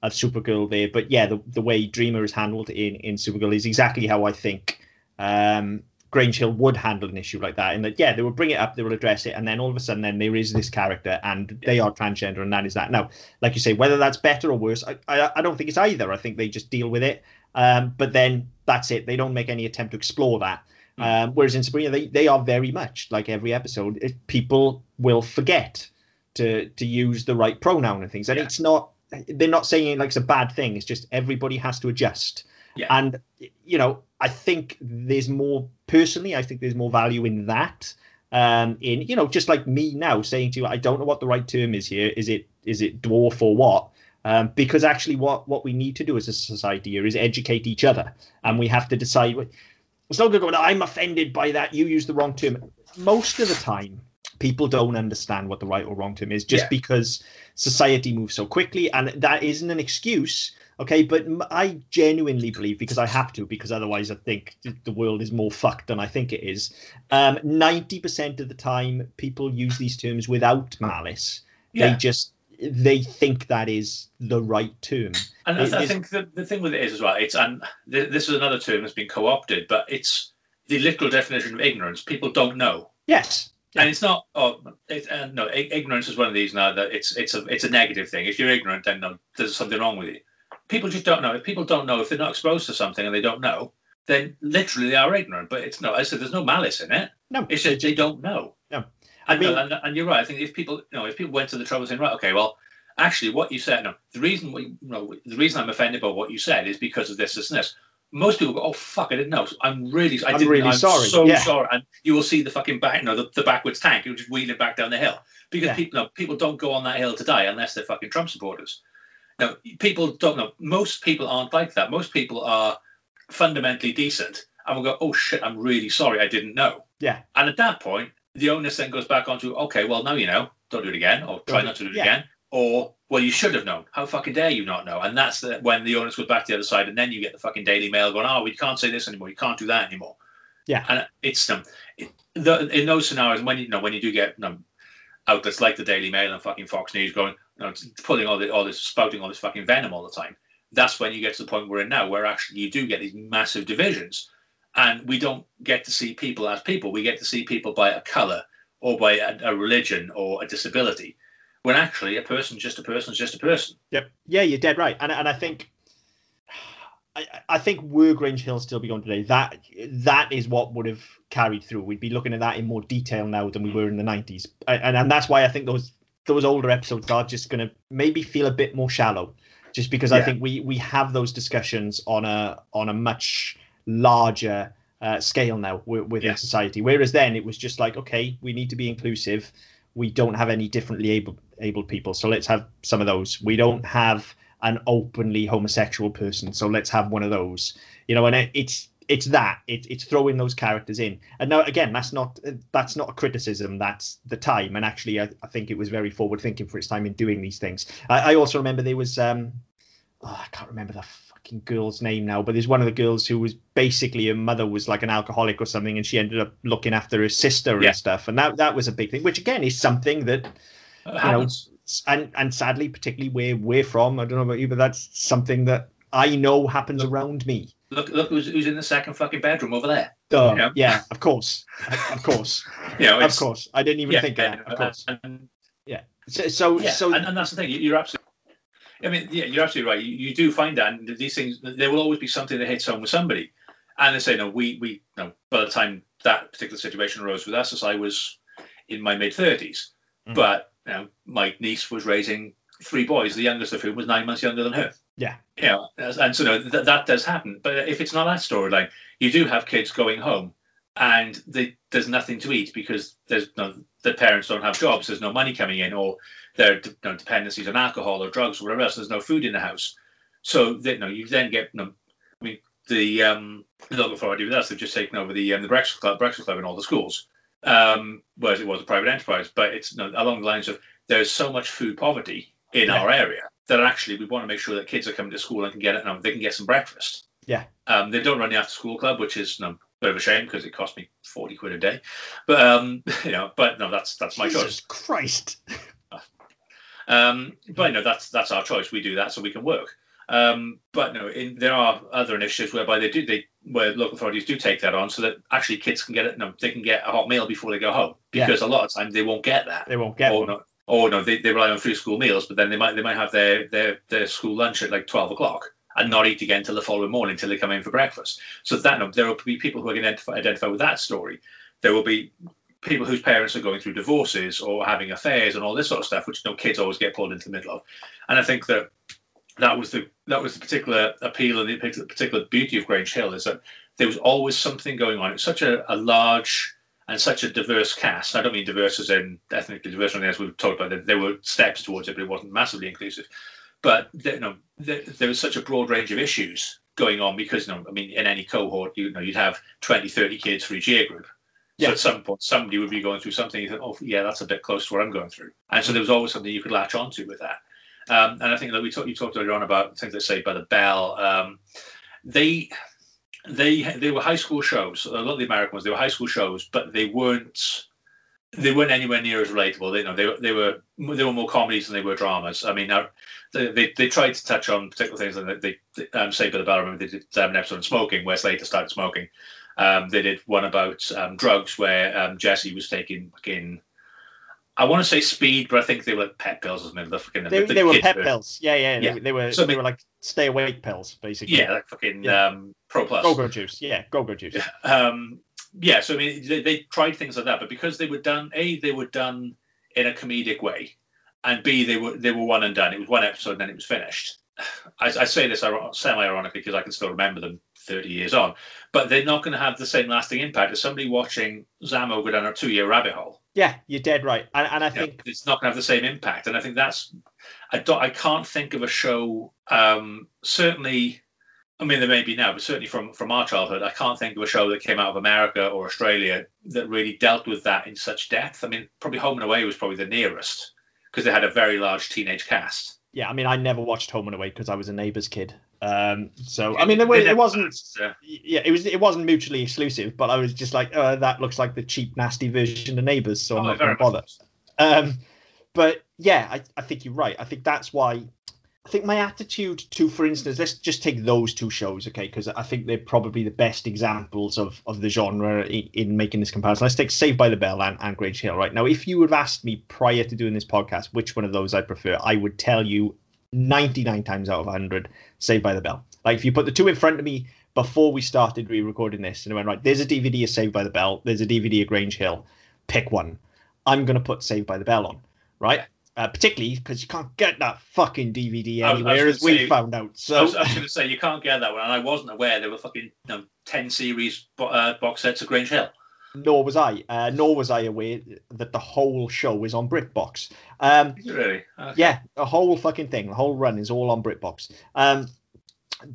Supergirl there. But yeah, the way Dreamer is handled in Supergirl is exactly how I think Grange Hill would handle an issue like that, in that they will bring it up, they will address it, and then all of a sudden then there is this character and they are transgender and that is that. Now, like you say, whether that's better or worse, I don't think it's either. I think they just deal with it, but then that's it. They don't make any attempt to explore that. Whereas in Sabrina, they are very much like every episode. People will forget to use the right pronoun and things, and it's not they're not saying like it's a bad thing. It's just everybody has to adjust. Yeah. And, you know, I think there's more, personally, I think there's more value in that. In, you know, just like me now saying to you, I don't know what the right term is here. Is it dwarf or what? Because actually what we need to do as a society here is educate each other. And we have to decide. It's not going, I'm offended by that. You use the wrong term. Most of the time, people don't understand what the right or wrong term is just because society moves so quickly. And that isn't an excuse. OK, but I genuinely believe, because I have to, because otherwise I think the world is more fucked than I think it is. 90% of the time, people use these terms without malice. Yeah. They think that is the right term. And I think the thing with it is as well, this is another term that's been co-opted, but it's the literal definition of ignorance. People don't know. Yes. And it's not, ignorance is one of these now that it's a negative thing. If you're ignorant, then there's something wrong with you. People just don't know. If people don't know, if they're not exposed to something and they don't know, then literally they are ignorant. But it's not, I said, there's no malice in it. No. It's just they don't know. No. I mean, and you're right. I think if people went to the trouble of saying, right, okay, well, actually, what you said, the reason I'm offended by what you said is because of this, this, and this. Most people go, oh fuck, I didn't know. I'm really sorry. So sorry. And you will see the fucking the backwards tank. You'll just wheel it back down the hill because people don't go on that hill to die unless they're fucking Trump supporters. No, people don't know. Most people aren't like that. Most people are fundamentally decent and will go, oh shit, I'm really sorry, I didn't know. Yeah. And at that point, the onus then goes back onto, okay, well, now you know, don't do it again, or try not to do it again, or, well, you should have known. How fucking dare you not know? And that's when the onus goes back to the other side, and then you get the fucking Daily Mail going, oh, we can't say this anymore, you can't do that anymore. Yeah. And it's in those scenarios, when you do get outlets like the Daily Mail and fucking Fox News going, pulling spouting all this fucking venom all the time, that's when you get to the point we're in now, where actually you do get these massive divisions. And we don't get to see people as people. We get to see people by a colour or by a religion or a disability, when actually a person's just a person's just a person. Yep. Yeah, you're dead right. And I think, I think were Grange Hill still be gone today, that is what would have carried through. We'd be looking at that in more detail now than we were in the 90s. And that's why I think those older episodes are just going to maybe feel a bit more shallow, just because I think we have those discussions on a much larger scale now within society, whereas then it was just like, okay, we need to be inclusive, we don't have any differently able people, so let's have some of those. We don't have an openly homosexual person, so let's have one of those, and it's throwing those characters in. And now again, that's not a criticism, that's the time. And actually I think it was very forward thinking for its time in doing these things. I also remember there was I can't remember the girl's name now, but there's one of the girls who was basically, her mother was like an alcoholic or something, and she ended up looking after her sister and stuff, and that was a big thing, which again is something that happens. And sadly, particularly where we're from, I don't know about you, but that's something that I know happens around me. Look who's in the second fucking bedroom over there. Yeah, of course. Of course. Of course. I didn't even think of that. Of course. So that's the thing, you're absolutely, I mean, yeah, you're absolutely right. You do find that, and these things, there will always be something that hits home with somebody. And they say, no, we by the time that particular situation arose with us, as I was in my mid-30s. Mm. But my niece was raising three boys, the youngest of whom was 9 months younger than her. Yeah. And so that does happen. But if it's not that storyline, you do have kids going home and there's nothing to eat because the parents don't have jobs, there's no money coming in, or their dependencies on alcohol or drugs or whatever else. There's no food in the house, so you then get. I mean, the local authority with us, they've just taken over the breakfast club in all the schools, whereas it was a private enterprise. But it's along the lines of, there's so much food poverty in our area that actually we want to make sure that kids are coming to school and can get it. They can get some breakfast. Yeah. They don't run the after school club, which is bit of a shame because it cost me 40 quid a day. But that's my choice. Jesus Christ. That's our choice. We do that so we can work. There are other initiatives whereby where local authorities do take that on, so that actually kids can get it. They can get a hot meal before they go home, because a lot of times they won't get that. They won't get it. They rely on free school meals, but then they might have their school lunch at like 12 o'clock and not eat again till the following morning, till they come in for breakfast. So that there will be people who can identify with that story. There will be people whose parents are going through divorces or having affairs and all this sort of stuff, which, you know, kids always get pulled into the middle of. And I think that that was the particular appeal and the particular beauty of Grange Hill, is that there was always something going on. It's such a large and such a diverse cast. I don't mean diverse as in ethnically diverse, as we've talked about. There were steps towards it, but it wasn't massively inclusive. But you know, there was such a broad range of issues going on, because, you know, I mean, in any cohort, you know, you'd have 20, 30 kids for each year group. Yeah. So at some point, somebody would be going through something. You think, oh, yeah, that's a bit close to what I'm going through. And so there was always something you could latch onto with that. And I think that you talked earlier on about things like Saved by the Bell. They were high school shows. A lot of the American ones, they were high school shows, but they weren't anywhere near as relatable. They were more comedies than they were dramas. I mean, now they tried to touch on particular things, and they Saved by the Bell. I remember they did an episode on smoking, where Slater started smoking. They did one about drugs, where Jesse was taking in, I want to say speed, but I think they were like pet pills or something. They were pet pills. Yeah. They were like stay awake pills, basically. Yeah, like fucking Pro Plus. Go-Go juice. Yeah, Go-Go juice. Yeah, so I mean, they tried things like that, but because they were done, A, they were done in a comedic way, and B, they were one and done. It was one episode and then it was finished. I say this semi-ironically because I can still remember them 30 years on, but they're not going to have the same lasting impact as somebody watching Zamo go down a 2-year rabbit hole. Yeah, you're dead right. And I think it's not going to have the same impact. And I think that's, I can't think of a show, certainly, I mean, there may be now, but certainly from our childhood, I can't think of a show that came out of America or Australia that really dealt with that in such depth. I mean, probably Home and Away was probably the nearest, because they had a very large teenage cast. Yeah, I mean, I never watched Home and Away because I was a Neighbours kid. So I mean, it wasn't. Yeah, it wasn't mutually exclusive, but I was just like, that looks like the cheap, nasty version of Neighbours, so I'm not going to bother. But yeah, I think you're right. I think that's why. I think my attitude to, for instance, let's just take those two shows, okay? Because I think they're probably the best examples of the genre in making this comparison. Let's take Saved by the Bell and Grange Hill, right? Now, if you would have asked me prior to doing this podcast which one of those I prefer, I would tell you 99 times out of 100, Saved by the Bell. Like, if you put the two in front of me before we started re-recording this, and I went, right, there's a DVD of Saved by the Bell, there's a DVD of Grange Hill, pick one. I'm going to put Saved by the Bell on, right? Yeah. Particularly because you can't get that fucking DVD anywhere, as we found out. So I was going to say, you can't get that one, and I wasn't aware there were fucking 10 series box sets of Grange Hill. Nor was I. Nor was I aware that the whole show is on BritBox. Really? Okay. Yeah, the whole fucking thing, the whole run is all on BritBox.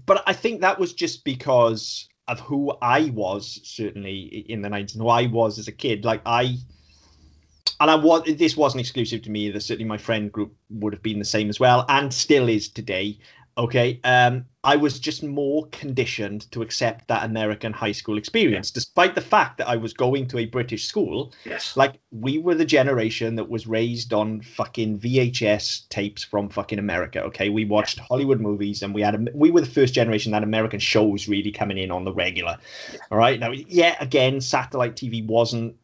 But I think that was just because of who I was, certainly in the 90s, who I was as a kid. Like this wasn't exclusive to me either. Certainly my friend group would have been the same as well, and still is today. Okay. I was just more conditioned to accept that American high school experience, despite the fact that I was going to a British school. Yes. Like, we were the generation that was raised on fucking VHS tapes from fucking America. Okay. We watched Hollywood movies, and we were the first generation that American shows really coming in on the regular. Yeah. All right. Now, again, satellite TV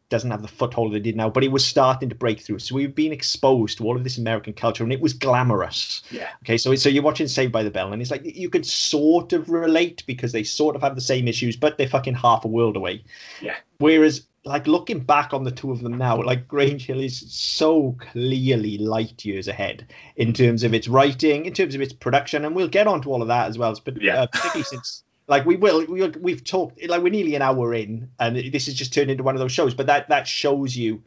doesn't have the foothold that it did now, but it was starting to break through. So we've been exposed to all of this American culture, and it was glamorous. Yeah. Okay. So you're watching Saved by the Bell, and it's like, you could sort of relate because they sort of have the same issues, but they're fucking half a world away. Yeah. Whereas, like, looking back on the two of them now, like, Grange Hill is so clearly light years ahead in terms of its writing, in terms of its production, and we'll get onto all of that as well. But particularly since, like, we've talked, like, we're nearly an hour in, and this has just turned into one of those shows. But that shows you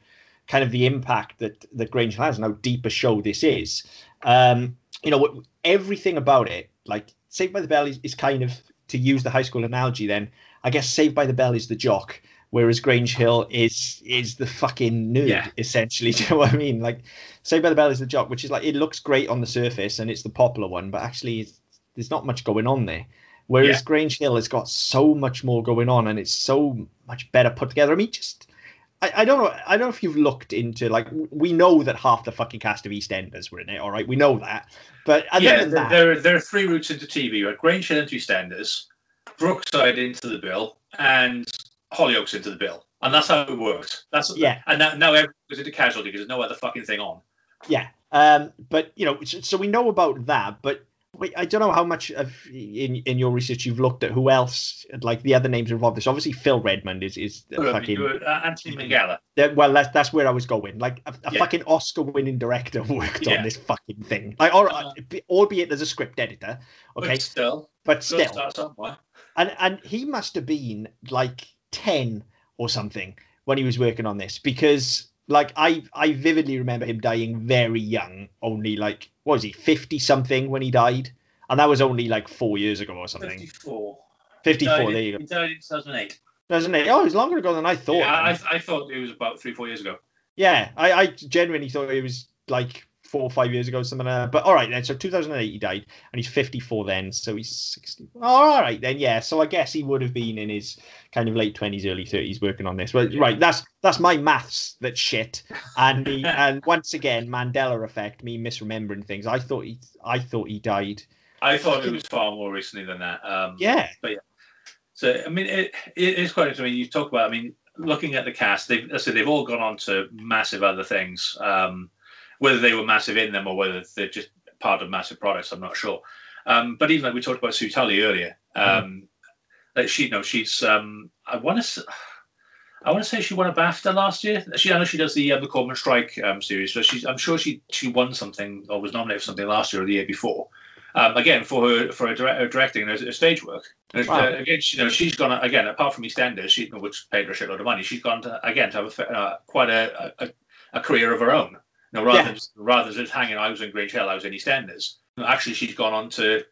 kind of the impact that Grange Hill has, and how deep a show this is. You know, everything about it, like, Saved by the Bell is kind of, to use the high school analogy then, I guess Saved by the Bell is the jock, whereas Grange Hill is the fucking nerd, essentially. Do you know what I mean? Like, Saved by the Bell is the jock, which is like, it looks great on the surface and it's the popular one, but actually there's not much going on there. Whereas Grange Hill has got so much more going on, and it's so much better put together. I mean, I don't know. I don't know if you've looked into, like, we know that half the fucking cast of EastEnders were in it. All right, we know that. But there are three routes into TV. Right? Grange Hill into EastEnders, Brookside into The Bill, and Hollyoaks into The Bill, and that's how it works. And now everyone goes into casualty because there's no other fucking thing on. Yeah. But you know, so we know about that. But I don't know how much of, in your research you've looked at who else, like the other names involved. This obviously Phil Redmond is Anthony Minghella. Well, that's where I was going. Like a fucking Oscar-winning director worked on this fucking thing. Like, albeit there's a script editor. Okay, but still, start somewhere. And he must have been like 10 or something when he was working on this, because like I vividly remember him dying very young, only like. What was he, 50 something when he died? And that was only like 4 years ago or something. 54, there you go. He died in 2008. 2008. Oh, it was longer ago than I thought. Yeah, I thought it was about 3-4 years ago. Yeah, I genuinely thought it was like 4 or 5 years ago, something like that. But all right then, so 2008 he died, and he's 54 then, so he's 60. Oh, all right then, yeah. So I guess he would have been in his kind of late 20s, early 30s working on this. Well, right, that's my maths, that shit. And and once again, Mandela effect, me misremembering things. I thought he died. I thought it was far more recently than that. But yeah. So I mean, it is quite. I mean, you talk about. I mean, looking at the cast, they've all gone on to massive other things. Whether they were massive in them or whether they're just part of massive products, I'm not sure. But even like we talked about Sue Tully earlier, like she's. I want to say she won a BAFTA last year. I know she does the Corman Strike series, but I'm sure she won something or was nominated for something last year or the year before. Again, for her directing and her stage work. Wow. Again, she's gone again. Apart from EastEnders, which paid her a shitload of money, she's gone to have quite a career of her own. No, rather than just hanging, I was in Grange Hill, I was in EastEnders. Actually, she's gone on to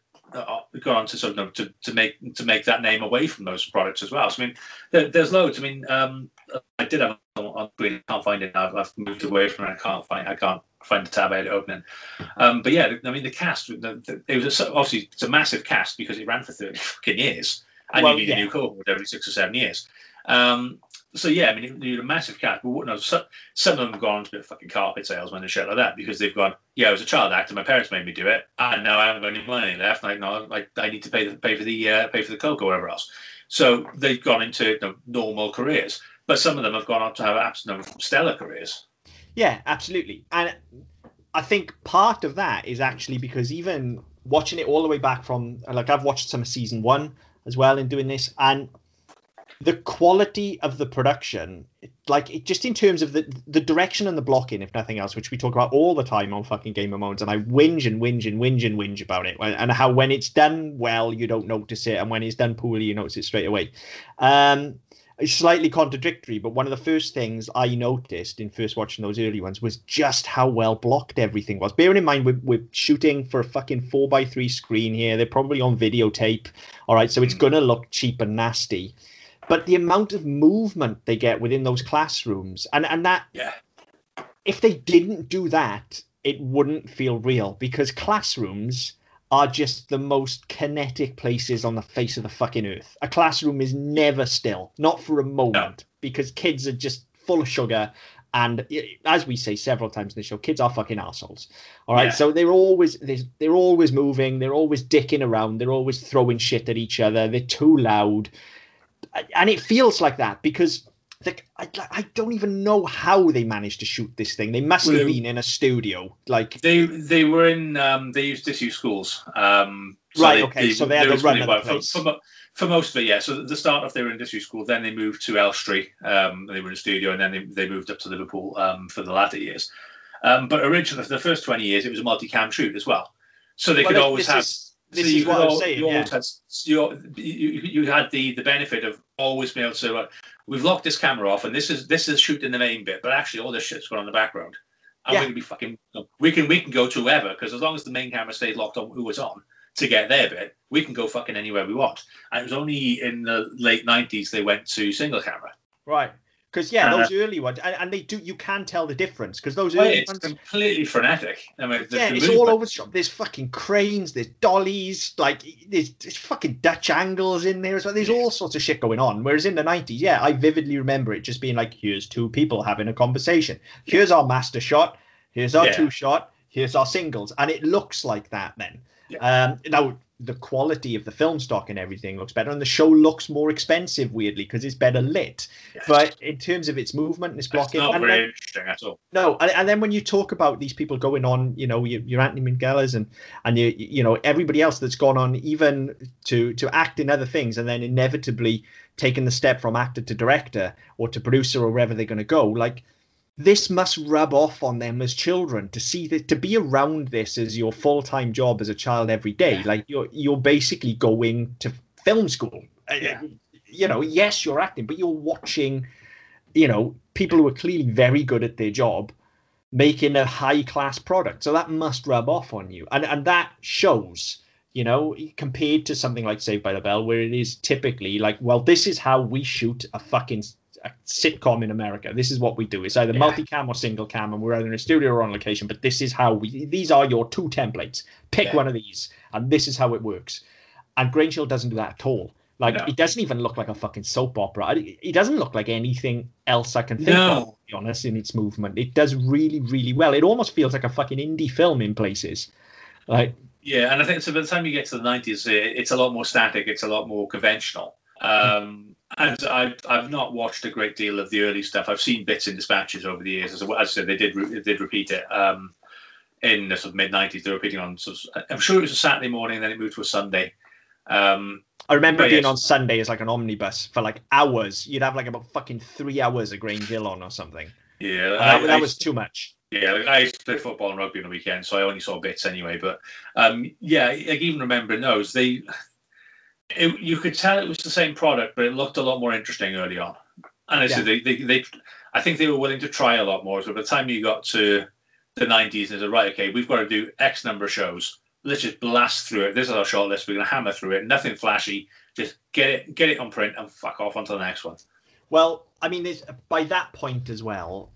make that name away from those products as well. So I mean, there's loads. I mean, I did have on screen, I can't find it now. I've moved away from it. I can't find the tab I had opening. But yeah, I mean, the cast. It was obviously it's a massive cast because it ran for 30 fucking years, and you need a new cohort every 6 or 7 years. So yeah, I mean, you're a massive cast, but some of them have gone to be fucking carpet salesmen and shit like that because they've gone. Yeah, I was a child actor. My parents made me do it, and now I haven't got any money left. I need to pay for the coke or whatever else. So they've gone into normal careers, but some of them have gone on to have absolutely stellar careers. Yeah, absolutely, and I think part of that is actually because even watching it all the way back from like I've watched some of season one as well in doing this and. The quality of the production, like it just in terms of the direction and the blocking, if nothing else, which we talk about all the time on fucking Game of Thrones, and I whinge about it, and how when it's done well, you don't notice it, and when it's done poorly, you notice it straight away. It's slightly contradictory, but one of the first things I noticed in first watching those early ones was just how well blocked everything was. Bearing in mind, we're shooting for a fucking 4x3 screen here. They're probably on videotape. All right, so it's going to look cheap and nasty. But the amount of movement they get within those classrooms, and that, if they didn't do that, it wouldn't feel real because classrooms are just the most kinetic places on the face of the fucking earth. A classroom is never still, not for a moment, because kids are just full of sugar. And as we say several times in the show, kids are fucking arseholes. All right. Yeah. So they're always moving. They're always dicking around. They're always throwing shit at each other. They're too loud. And it feels like that because I don't even know how they managed to shoot this thing. They must have been in a studio. Like they were in. They used disused schools. Right. Okay. So they had to run the place. For most of it, yeah. So at the start of they were in disused school. Then they moved to Elstree. They were in a studio, and then they moved up to Liverpool for the latter years. But originally, for the first 20 years, it was a multi-cam shoot as well. So they could always have. This is what I'm saying. You had the benefit of always being able to. We've locked this camera off, and this is shooting the main bit, but actually all this shit's going on in the background, and we're gonna be fucking. We can go to whoever because as long as the main camera stays locked on, who was on to get their bit, we can go fucking anywhere we want. And it was only in the late '90s they went to single camera. Right, because those early ones, and they do. You can tell the difference because those early ones completely frenetic. I mean, it's all over the shop. There's fucking cranes, there's dollies, like there's fucking Dutch angles in there as well. There's all sorts of shit going on. Whereas in the '90s, I vividly remember it just being like, here's two people having a conversation. Here's our master shot. Here's our two shot. Here's our singles, and it looks like that then. Now the quality of the film stock and everything looks better, and the show looks more expensive, weirdly, because it's better lit. Yes. But in terms of its movement and its blocking, it's not very interesting at all. No, and then when you talk about these people going on, you know, your Anthony Minghella and you know, everybody else that's gone on even to act in other things, and then inevitably taking the step from actor to director or to producer or wherever they're going to go, like, this must rub off on them as children to see that, to be around this as your full-time job as a child every day. Yeah. Like you're basically going to film school, yeah. You know, yes, you're acting, but you're watching, you know, people who are clearly very good at their job making a high-class product. So that must rub off on you. And that shows, you know, compared to something like Saved by the Bell, where it is typically like, well, this is how we shoot a fucking sitcom in America. This is what we do. It's either multi-cam or single cam, and we're either in a studio or on location, but this is how we, these are your two templates, pick one of these, and this is how it works. And Grange Hill doesn't do that at all. Like, it doesn't even look like a fucking soap opera. It doesn't look like anything else I can think of, to be honest, in its movement. It does really, really well. It almost feels like a fucking indie film in places. Like, yeah, and I think so by the time you get to the 90s, it's a lot more static, it's a lot more conventional. And I've not watched a great deal of the early stuff. I've seen bits in dispatches over the years. As I said, they did repeat it in the sort of mid-90s. They were repeating on, sort of, I'm sure it was a Saturday morning, and then it moved to a Sunday. I remember being on Sunday as like an omnibus for like hours. You'd have like about fucking 3 hours of Grange Hill on or something. Yeah. That was too much. Yeah, I used to play football and rugby on the weekend, so I only saw bits anyway. But yeah, like even remembering those, you could tell it was the same product, but it looked a lot more interesting early on. And I said they I think they were willing to try a lot more. So by the time you got to the 90s, they said, right, okay, we've got to do X number of shows. Let's just blast through it. This is our short list. We're going to hammer through it. Nothing flashy. Just get it on print and fuck off onto the next one. Well, I mean, by that point as well,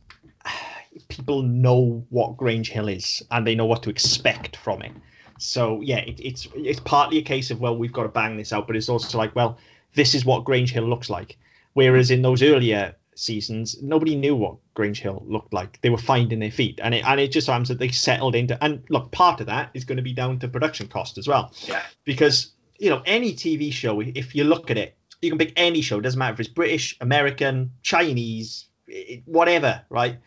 people know what Grange Hill is and they know what to expect from it. So, yeah, it's partly a case of, well, we've got to bang this out, but it's also like, well, this is what Grange Hill looks like. Whereas in those earlier seasons, nobody knew what Grange Hill looked like. They were finding their feet. And it just happens that they settled into... And, look, part of that is going to be down to production cost as well. Yeah. Because, you know, any TV show, if you look at it, you can pick any show. It doesn't matter if it's British, American, Chinese, whatever, right?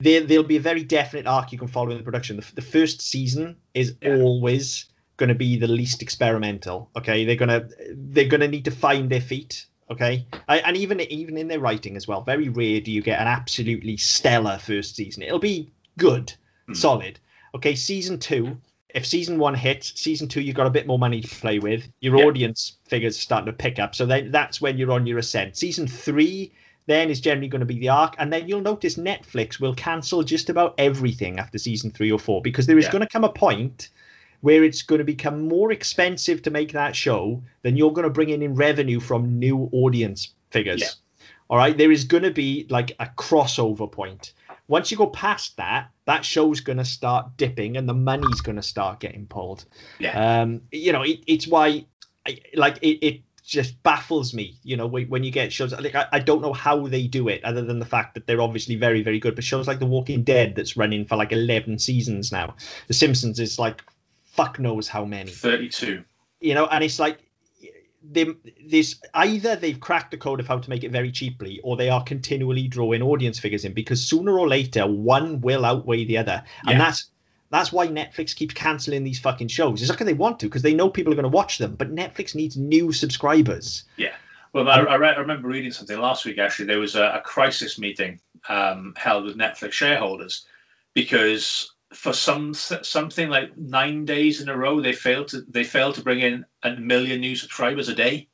There'll be a very definite arc you can follow in the production. The first season is always going to be the least experimental. Okay, they're gonna need to find their feet. Okay, and even in their writing as well. Very rare do you get an absolutely stellar first season. It'll be good, solid. Okay, season two. If season one hits, season two, you've got a bit more money to play with. Your audience figures starting to pick up. So then that's when you're on your ascent. Season three. Then it's generally going to be the arc. And then you'll notice Netflix will cancel just about everything after season 3 or 4, because there is going to come a point where it's going to become more expensive to make that show than you're going to bring in revenue from new audience figures. Yeah. All right. There is going to be like a crossover point. Once you go past that, that show's going to start dipping and the money's going to start getting pulled. Yeah. You know, it's why it just baffles me, you know, when you get shows like I don't know how they do it, other than the fact that they're obviously very, very good. But shows like The Walking Dead, that's running for like 11 seasons now. The Simpsons is like fuck knows how many, 32, you know. And it's like this either they've cracked the code of how to make it very cheaply, or they are continually drawing audience figures in, because sooner or later one will outweigh the other. And that's why Netflix keeps cancelling these fucking shows. It's not because they want to, because they know people are going to watch them. But Netflix needs new subscribers. Yeah. Well, I remember reading something last week, actually. There was a crisis meeting held with Netflix shareholders, because for something like 9 days in a row, they failed to bring in 1 million new subscribers a day.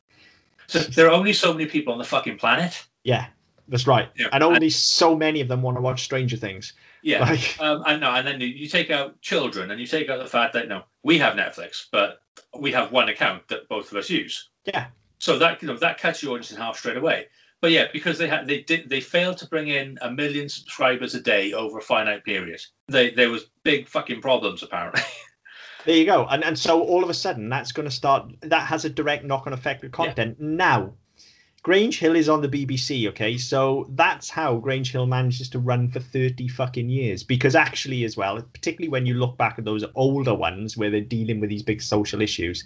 So there are only so many people on the fucking planet. Yeah, that's right. Yeah. And only so many of them want to watch Stranger Things. Yeah, like, I know. And then you take out children, and you take out the fact that we have Netflix, but we have one account that both of us use. Yeah. So that that cuts your audience in half straight away. But yeah, because they failed to bring in 1 million subscribers a day over a finite period. There was big fucking problems apparently. There you go. And so all of a sudden that has a direct knock on effect with content now. Grange Hill is on the BBC, okay? So that's how Grange Hill manages to run for 30 fucking years. Because actually as well, particularly when you look back at those older ones where they're dealing with these big social issues,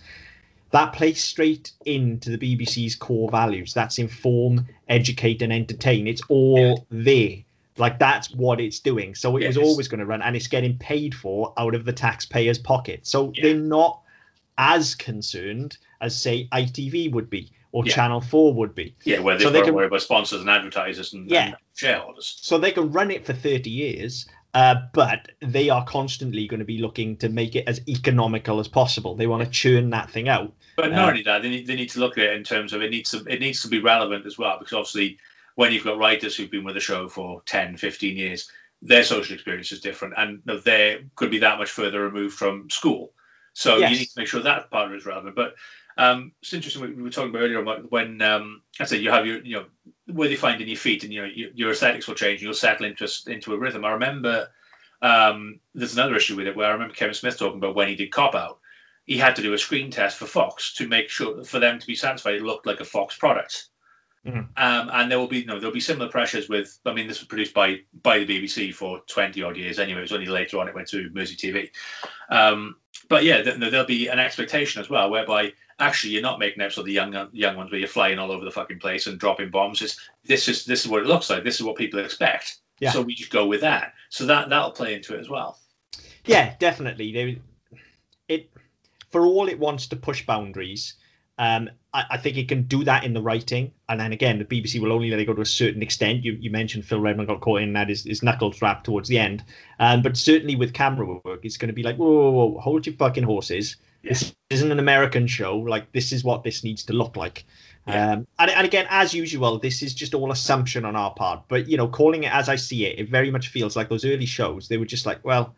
that plays straight into the BBC's core values. That's inform, educate and entertain. It's all there. Like, that's what it's doing. So it was always going to run, and it's getting paid for out of the taxpayer's pocket. So they're not as concerned as, say, ITV would be. Or Channel 4 would be. Yeah, where they were worried about sponsors and advertisers and shareholders. So they can run it for 30 years, but they are constantly going to be looking to make it as economical as possible. They want to churn that thing out. But not only that, they need to look at it in terms of it needs to be relevant as well, because obviously when you've got writers who've been with the show for 10, 15 years, their social experience is different, and they could be that much further removed from school. So you need to make sure that part is relevant. But it's interesting, we were talking about earlier about when I said you have your, you know, where you find in your feet, and you know your aesthetics will change and you'll settle into a rhythm. I remember there's another issue with it where I remember Kevin Smith talking about when he did Cop Out, he had to do a screen test for Fox to make sure for them to be satisfied it looked like a Fox product. Mm-hmm. And there will be there'll be similar pressures with, I mean, this was produced by the BBC for 20 odd years anyway. It was only later on it went to Mersey TV. But yeah, there'll be an expectation as well, whereby actually you're not making an episode of the young ones where you're flying all over the fucking place and dropping bombs. It's, this is what it looks like. This is what people expect. Yeah. So we just go with that. So that'll play into it as well. Yeah, definitely. It for all it wants to push boundaries, I think it can do that in the writing. And then again, the BBC will only let it go to a certain extent. You mentioned Phil Redmond got caught in that his knuckles wrapped towards the end. But certainly with camera work, it's going to be like, whoa, hold your fucking horses. Yeah. This isn't an American show. Like, this is what this needs to look like. Yeah. And again, as usual, this is just all assumption on our part. But, you know, calling it as I see it, it very much feels like those early shows. They were just like, well,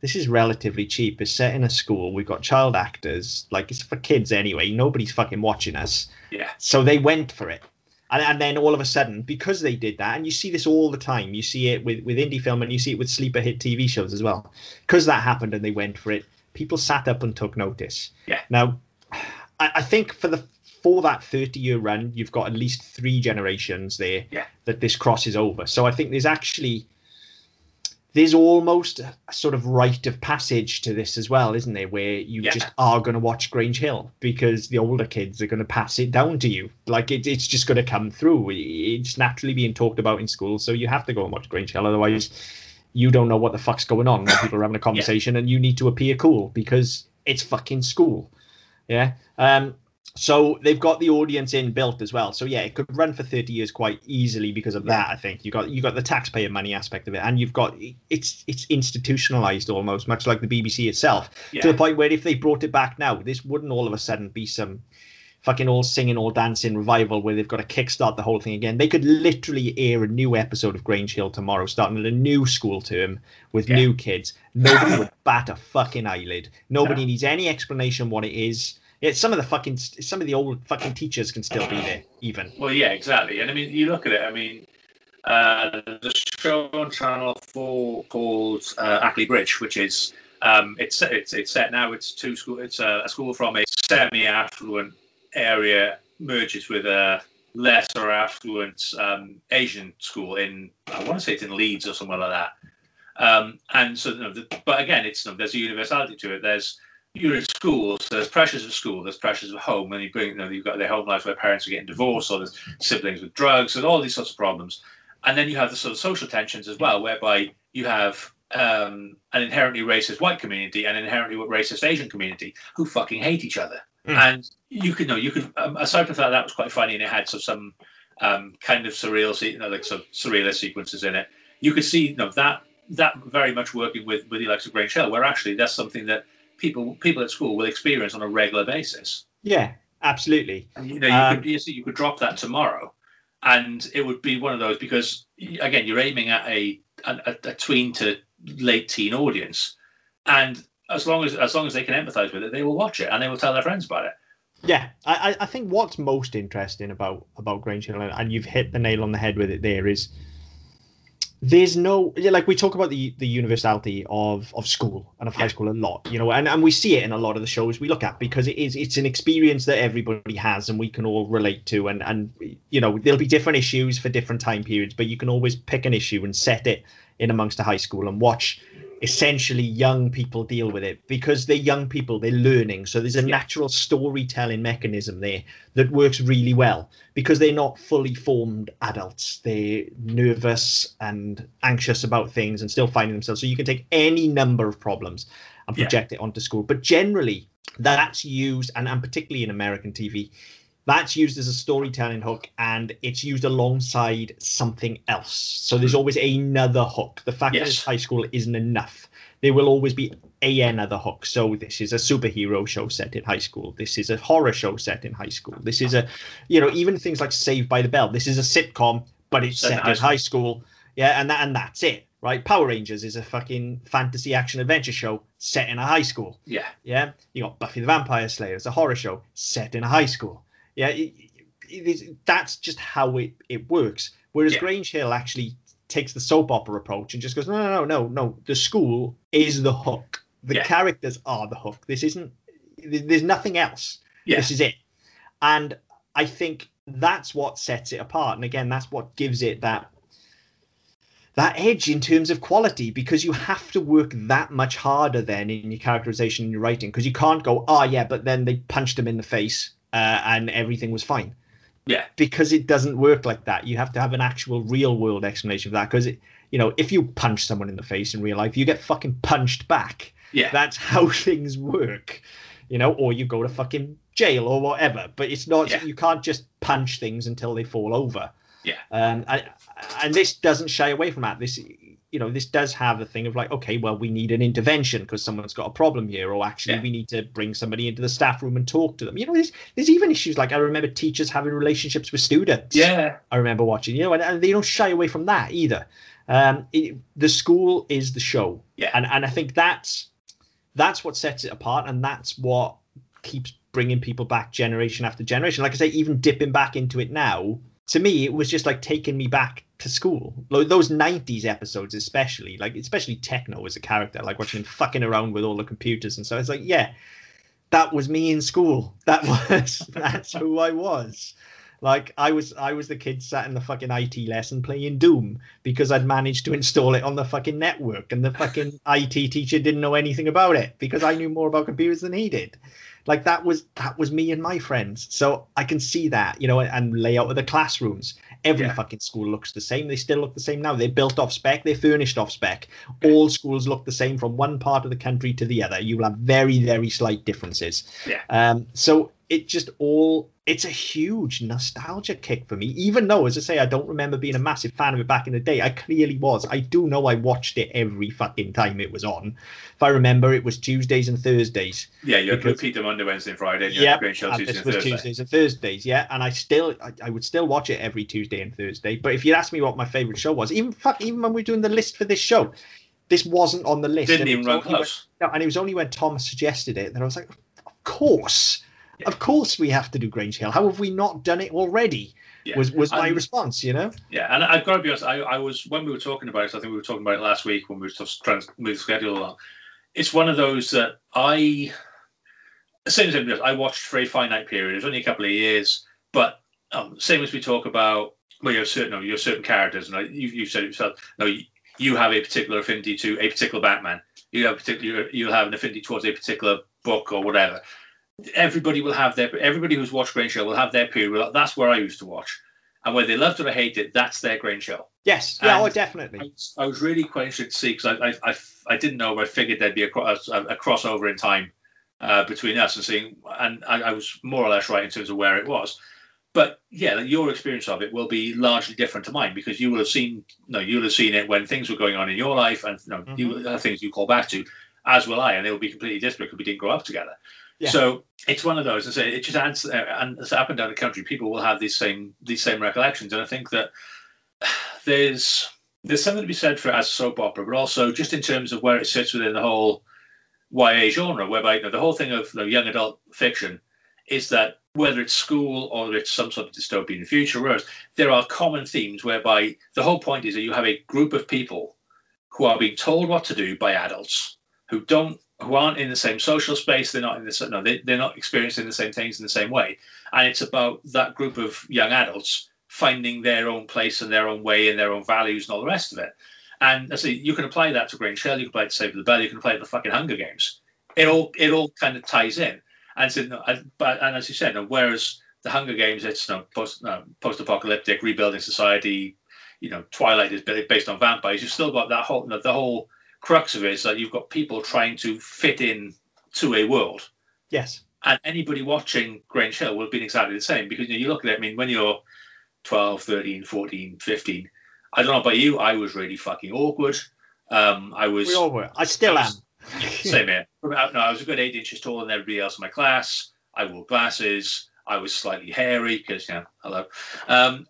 this is relatively cheap. It's set in a school. We've got child actors. Like, it's for kids anyway. Nobody's fucking watching us. Yeah. So they went for it. And then all of a sudden, because they did that, and you see this all the time. You see it with indie film, and you see it with sleeper hit TV shows as well. Because that happened and they went for it, people sat up and took notice. Yeah. Now, I think for that 30-year run, you've got at least three generations there that this crosses over. So I think there's actually... There's almost a sort of rite of passage to this as well, isn't there? Where you just are going to watch Grange Hill because the older kids are going to pass it down to you. Like, it's just going to come through. It's naturally being talked about in school, so you have to go and watch Grange Hill. Otherwise, you don't know what the fuck's going on when people are having a conversation, and you need to appear cool because it's fucking school. Yeah. So they've got the audience in built as well. So yeah, it could run for 30 years quite easily because of that. I think you got the taxpayer money aspect of it, and you've got it's institutionalized almost, much like the BBC itself, to the point where if they brought it back now, this wouldn't all of a sudden be some fucking all singing, all dancing revival where they've got to kickstart the whole thing again. They could literally air a new episode of Grange Hill tomorrow, starting at a new school term with new kids. Nobody would bat a fucking eyelid. Nobody needs any explanation what it is. Yeah, some of the old fucking teachers can still be there, even. Well, yeah, exactly. And I mean, you look at it. I mean, the show on Channel 4 called Ackley Bridge, which is it's set now. It's two school. It's a school from a semi-affluent area merges with a lesser affluent Asian school in, I want to say it's in Leeds or somewhere like that. And so, but again, it's there's a universality to it. You're in school, so there's pressures of school, there's pressures of home, and you've got their home life where parents are getting divorced, or there's siblings with drugs, and all these sorts of problems. And then you have the sort of social tensions as well, whereby you have an inherently racist white community and an inherently racist Asian community who fucking hate each other. Mm. And you could aside from that was quite funny, and it had some kind of surreal, like some surrealist sequences in it. You could see that very much working with the likes of Grange Hill, where actually that's something that people at school will experience on a regular basis. Yeah, absolutely. And, you could drop that tomorrow, and it would be one of those, because again, you're aiming at a tween to late teen audience, and as long as they can empathise with it, they will watch it and they will tell their friends about it. Yeah, I think what's most interesting about Grange Hill, and you've hit the nail on the head with it there, is there's no, like, we talk about the universality of school and of high school a lot, you know, and we see it in a lot of the shows we look at, because it's an experience that everybody has and we can all relate to, and you know, there'll be different issues for different time periods, but you can always pick an issue and set it in amongst a high school and watch essentially young people deal with it, because they're young people, they're learning. So there's a natural storytelling mechanism there that works really well, because they're not fully formed adults. They're nervous and anxious about things and still finding themselves. So you can take any number of problems and project it onto school. But generally, that's used, and particularly in American TV, that's used as a storytelling hook, and it's used alongside something else. So there's always another hook. The fact that it's high school isn't enough. There will always be another hook. So this is a superhero show set in high school. This is a horror show set in high school. This is a, you know, even things like Saved by the Bell. This is a sitcom, but it's set in high school. Yeah, and that's it, right? Power Rangers is a fucking fantasy action adventure show set in a high school. Yeah. Yeah. You got Buffy the Vampire Slayer. It's a horror show set in a high school. Yeah, that's just how it works. Whereas Grange Hill actually takes the soap opera approach and just goes, no. The school is the hook. The characters are the hook. This isn't. There's nothing else. Yeah. This is it. And I think that's what sets it apart. And again, that's what gives it that edge in terms of quality, because you have to work that much harder then in your characterization and your writing, because you can't go, but then they punched him in the face. And everything was fine. Yeah. Because it doesn't work like that. You have to have an actual real world explanation for that. Because, you know, if you punch someone in the face in real life, you get fucking punched back. Yeah. That's how things work, you know, or you go to fucking jail or whatever. But it's not, you can't just punch things until they fall over. Yeah. And this doesn't shy away from that. This, you know, this does have a thing of like, okay, well, we need an intervention because someone's got a problem here, or actually we need to bring somebody into the staff room and talk to them. You know, there's even issues like, I remember teachers having relationships with students. Yeah. I remember watching, you know, and they don't shy away from that either. The school is the show. Yeah. And I think that's what sets it apart, and that's what keeps bringing people back generation after generation. Like I say, even dipping back into it now, to me, it was just like taking me back to school. Those 90s episodes, especially Techno as a character, like watching him fucking around with all the computers and so. It's like, yeah, that was me in school. That's who I was. Like I was the kid sat in the fucking IT lesson playing Doom because I'd managed to install it on the fucking network, and the fucking IT teacher didn't know anything about it because I knew more about computers than he did. Like that was me and my friends. So I can see that, you know, and layout of the classrooms. Every fucking school looks the same. They still look the same now. They're built off spec. They're furnished off spec. All schools look the same from one part of the country to the other. You will have very, very slight differences. Yeah. So it just all. It's a huge nostalgia kick for me, even though, as I say, I don't remember being a massive fan of it back in the day. I clearly was. I do know I watched it every fucking time it was on. If I remember, it was Tuesdays and Thursdays. Yeah, you had Blue Peter Monday, Wednesday and Friday. And yeah, this was Tuesdays and Thursdays, yeah. And I would still watch it every Tuesday and Thursday. But if you'd asked me what my favourite show was, even when we were doing the list for this show, this wasn't on the list. Didn't even run close. And it was only when Tom suggested it that I was like, of course. Of course we have to do Grange Hill. How have we not done it already? Yeah. Was my response, you know? Yeah, and I've got to be honest, I was, when we were talking about it, I think we were talking about it last week when we were just trying to move the schedule along. It's one of those that I watched for a finite period. It was only a couple of years, but same as we talk about, well, you're certain characters, and you said it yourself, no, you have a particular affinity to a particular Batman. You'll have an affinity towards a particular book or whatever. Everybody who's watched Grange Hill will have their period. That's where I used to watch, and whether they loved it or hated it, that's their Grange Hill. Yes, yeah, oh, definitely. I was really quite interested to see, because I didn't know, but I figured there'd be a crossover in time between us and seeing, and I was more or less right in terms of where it was. But yeah, your experience of it will be largely different to mine, because you will have seen it when things were going on in your life, and things you call back to, as will I, and it will be completely different because we didn't grow up together. Yeah. So it's one of those. I say it just adds, and it's up and down the country. People will have these same recollections, and I think that there's something to be said for it as a soap opera, but also just in terms of where it sits within the whole YA genre, whereby the whole thing of young adult fiction is that whether it's school or it's some sort of dystopian future, whereas there are common themes whereby the whole point is that you have a group of people who are being told what to do by adults who aren't in the same social space. They're not experiencing the same things in the same way. And it's about that group of young adults finding their own place and their own way and their own values and all the rest of it. And I say you can apply that to Grange Hill, you can apply it to Saved by the Bell, you can apply it to the fucking Hunger Games. It all kind of ties in. And so, and as you said, whereas the Hunger Games, it's post-apocalyptic, rebuilding society. Twilight is based on vampires. You've still got that whole the whole crux of it is that you've got people trying to fit in to a world. Yes. And anybody watching Grange Hill will have been exactly the same, because you look at it. I mean, when you're 12, 13, 14, 15, I don't know about you, I was really fucking awkward. We all were. I still am. Same here. I was a good 8 inches taller than everybody else in my class. I wore glasses. I was slightly hairy because, hello.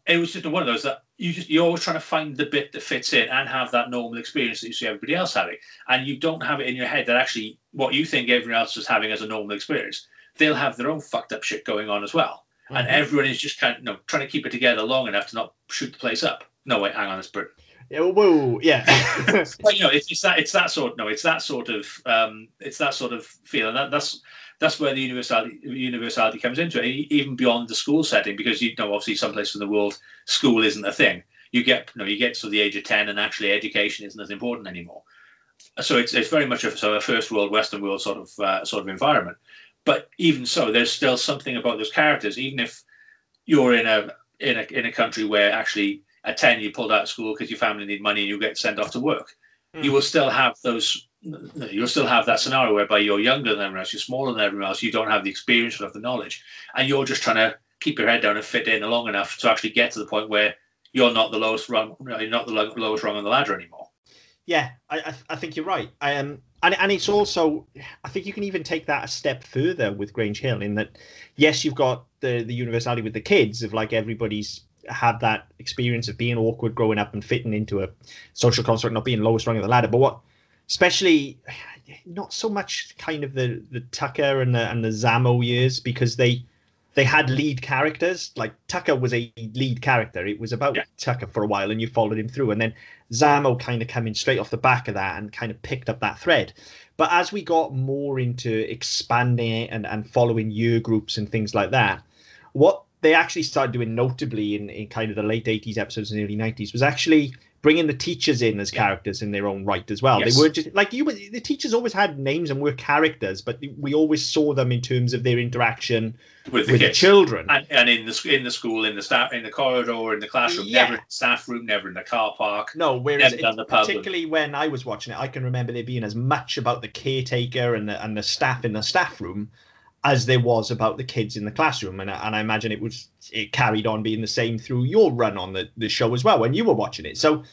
It was just one of those that you're always trying to find the bit that fits in and have that normal experience that you see everybody else having. And you don't have it in your head that actually what you think everyone else is having as a normal experience, they'll have their own fucked up shit going on as well. Mm-hmm. And everyone is just kind of, trying to keep it together long enough to not shoot the place up. No, wait, hang on, it's Britain. Whoa, yeah. But, it's that sort of feeling. That's where the universality comes into it, even beyond the school setting, because obviously, some places in the world, school isn't a thing. You get to the age of 10, and actually, education isn't as important anymore. So it's very much a first world, Western world sort of environment. But even so, there's still something about those characters, even if you're in a country where actually. At 10, you pulled out of school because your family need money and you get sent off to work. Mm. You'll still have that scenario whereby you're younger than everyone else, you're smaller than everyone else, you don't have the experience or the knowledge, and you're just trying to keep your head down and fit in long enough to actually get to the point where you're not the lowest rung, on the ladder anymore. Yeah, I think you're right. And it's also, I think you can even take that a step further with Grange Hill in that, yes, you've got the universality with the kids of like everybody's had that experience of being awkward growing up and fitting into a social construct, not being lowest rung of the ladder. But what, especially, not so much kind of the Tucker and the Zamo years, because they had lead characters. Like Tucker was a lead character. It was about Tucker for a while, and you followed him through, and then Zamo kind of came in straight off the back of that and kind of picked up that thread. But as we got more into expanding it and following year groups and things like that, what they actually started doing notably in kind of the late 80s episodes and early 90s was actually bringing the teachers in as characters in their own right as well. Yes. They were just like the teachers always had names and were characters, but we always saw them in terms of their interaction with the children and in the school, in the staff, in the corridor, in the classroom, never in the staff room, never in the car park. No, whereas particularly when I was watching it, I can remember there being as much about the caretaker and the staff in the staff room as there was about the kids in the classroom. And I imagine it carried on being the same through your run on the show as well when you were watching it. So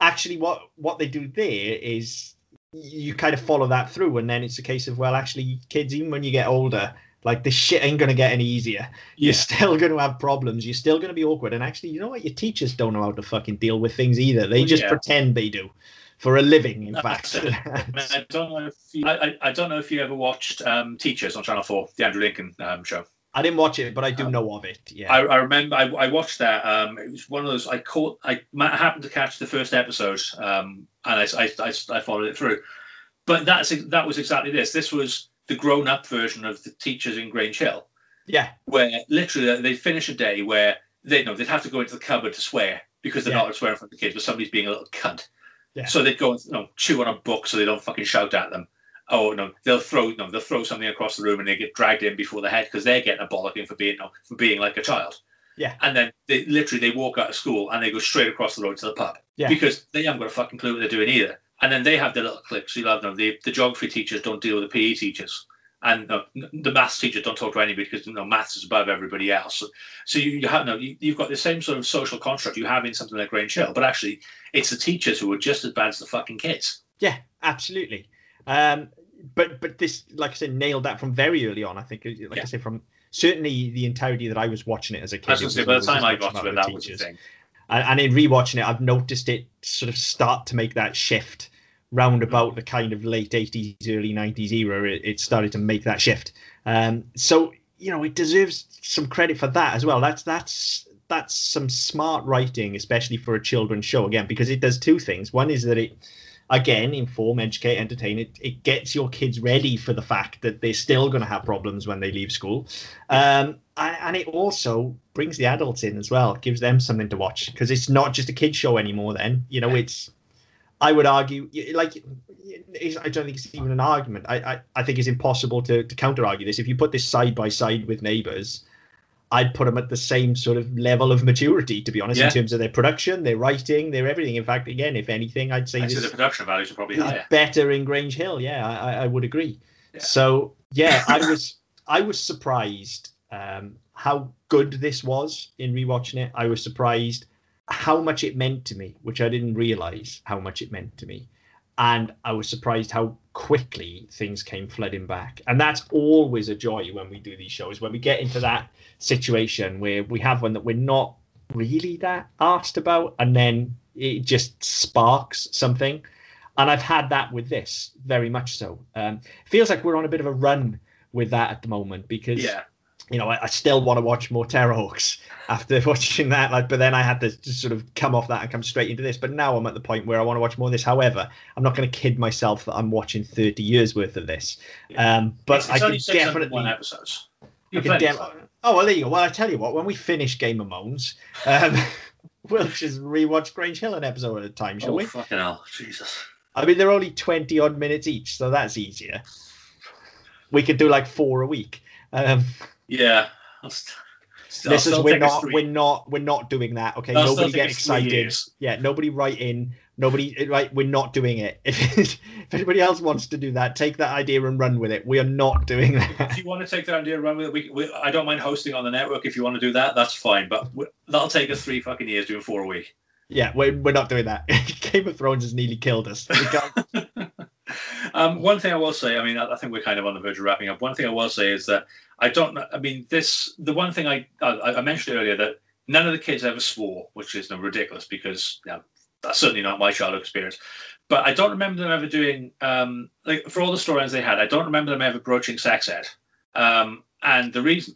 actually what they do there is you kind of follow that through, and then it's a case of, well, actually, kids, even when you get older, like, this shit ain't going to get any easier. You're still going to have problems. You're still going to be awkward. And actually, you know what? Your teachers don't know how to fucking deal with things either. They just pretend they do. For a living, in fact. I don't know if you ever watched Teachers on Channel 4, the Andrew Lincoln show. I didn't watch it, but I do know of it. Yeah, I remember I watched that. It was one of those I happened to catch the first episode, and I followed it through. But that was exactly this. This was the grown-up version of the teachers in Grange Hill. Yeah, where literally they'd finish a day where they'd have to go into the cupboard to swear because they're not swearing in front of the kids, but somebody's being a little cunt. Yeah. So they'd go and chew on a book so they don't fucking shout at them. Oh no, they'll throw something across the room and they get dragged in before the head because they're getting a bollocking for being like a child. Yeah. And then they walk out of school and they go straight across the road to the pub. Yeah. Because they haven't got a fucking clue what they're doing either. And then they have their little cliques. You love them. The geography teachers don't deal with the PE teachers, and the maths teachers don't talk to anybody because maths is above everybody else. So you've got the same sort of social construct you have in something like Grange Hill, but actually it's the teachers who are just as bad as the fucking kids. Yeah, absolutely. But this, like I said, nailed that from very early on. I think, I said, from certainly the entirety that I was watching it as a kid. By the time I got to it, that was the thing. And in rewatching it, I've noticed it sort of start to make that shift. Round about the kind of late 80s, early 90s era, it started to make that shift. So you know, it deserves some credit for that as well. That's some smart writing, especially for a children's show, again, because it does two things. One is that it, again, inform, educate, entertain. It gets your kids ready for the fact that they're still going to have problems when they leave school. And it also brings the adults in as well. It gives them something to watch, because it's not just a kid's show anymore then. You know, it's, I would argue, like, I don't think it's even an argument. I think it's impossible to counter-argue this. If you put this side by side with Neighbours, I'd put them at the same sort of level of maturity, to be honest, in terms of their production, their writing, their everything. In fact, again, if anything, I'd say this, the production values are probably higher. Better in Grange Hill, I would agree. Yeah. So, I was surprised how good this was in rewatching it. I was surprised how much it meant to me, which I didn't realise how much it meant to me. And I was surprised how quickly things came flooding back. And that's always a joy when we do these shows, when we get into that situation where we have one that we're not really that arsed about, and then it just sparks something. And I've had that with this, very much so. It feels like we're on a bit of a run with that at the moment, because... Yeah. You know, I still want to watch more Terrorhawks after watching that. Like, but then I had to just sort of come off that and come straight into this. But now I'm at the point where I want to watch more of this. However, I'm not going to kid myself that I'm watching 30 years worth of this. But it's I can definitely one episodes. Oh, well, there you go. Well, I tell you what, when we finish Game of Moans, we'll just rewatch Grange Hill an episode at a time, shall we? Fucking hell, Jesus! I mean, they're only 20 odd minutes each, so that's easier. We could do like 4 a week. Yeah, we're not doing that. Okay, nobody get excited. Yeah, nobody write in. Nobody, right? We're not doing it. If anybody else wants to do that, take that idea and run with it. We are not doing that. If you want to take that idea and run with it, I don't mind hosting on the network. If you want to do that, that's fine. But that'll take us 3 fucking years doing 4 a week. Yeah, we're not doing that. Game of Thrones has nearly killed us. We can't. One thing I will say, I mean, I think we're kind of on the verge of wrapping up. One thing I will say is that the one thing I mentioned earlier, that none of the kids ever swore, which is ridiculous, because that's certainly not my childhood experience. But I don't remember them ever doing, like, for all the storylines they had, I don't remember them ever broaching sex ed. And the reason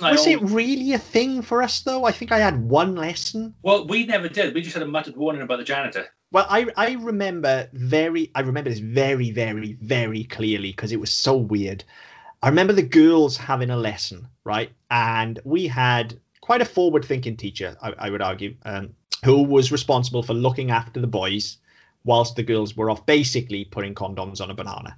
was it really a thing for us, though? I think I had one lesson. Well, we never did. We just had a muttered warning about the janitor. Well, I remember this very, very, very clearly, because it was so weird. I remember the girls having a lesson, right? And we had quite a forward-thinking teacher, I would argue, who was responsible for looking after the boys whilst the girls were off basically putting condoms on a banana.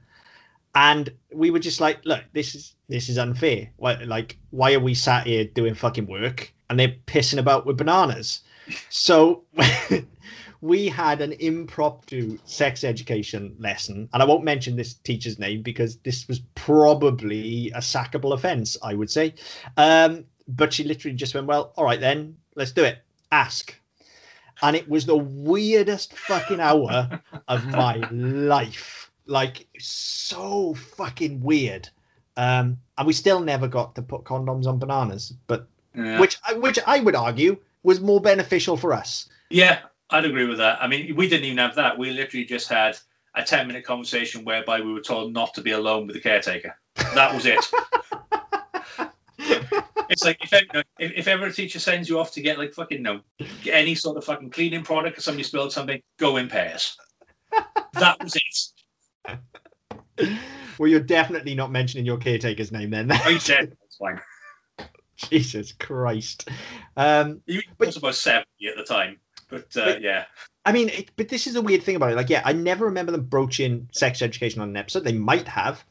And we were just like, look, this is unfair. Why are we sat here doing fucking work and they're pissing about with bananas? So... We had an impromptu sex education lesson, and I won't mention this teacher's name because this was probably a sackable offence, I would say. But she literally just went, well, all right then, let's do it. Ask. And it was the weirdest fucking hour of my life. Like, so fucking weird. And we still never got to put condoms on bananas, but which I would argue was more beneficial for us. Yeah. I'd agree with that. I mean, we didn't even have that. We literally just had a 10-minute conversation whereby we were told not to be alone with the caretaker. That was it. It's like, if ever a teacher sends you off to get, like, fucking, any sort of fucking cleaning product, or somebody spilled something, go in pairs. That was it. Well, you're definitely not mentioning your caretaker's name then. I said, that's fine. Jesus Christ. It was about 70 at the time. But yeah, I mean, but this is the weird thing about it. Like, I never remember them broaching sex education on an episode. They might have,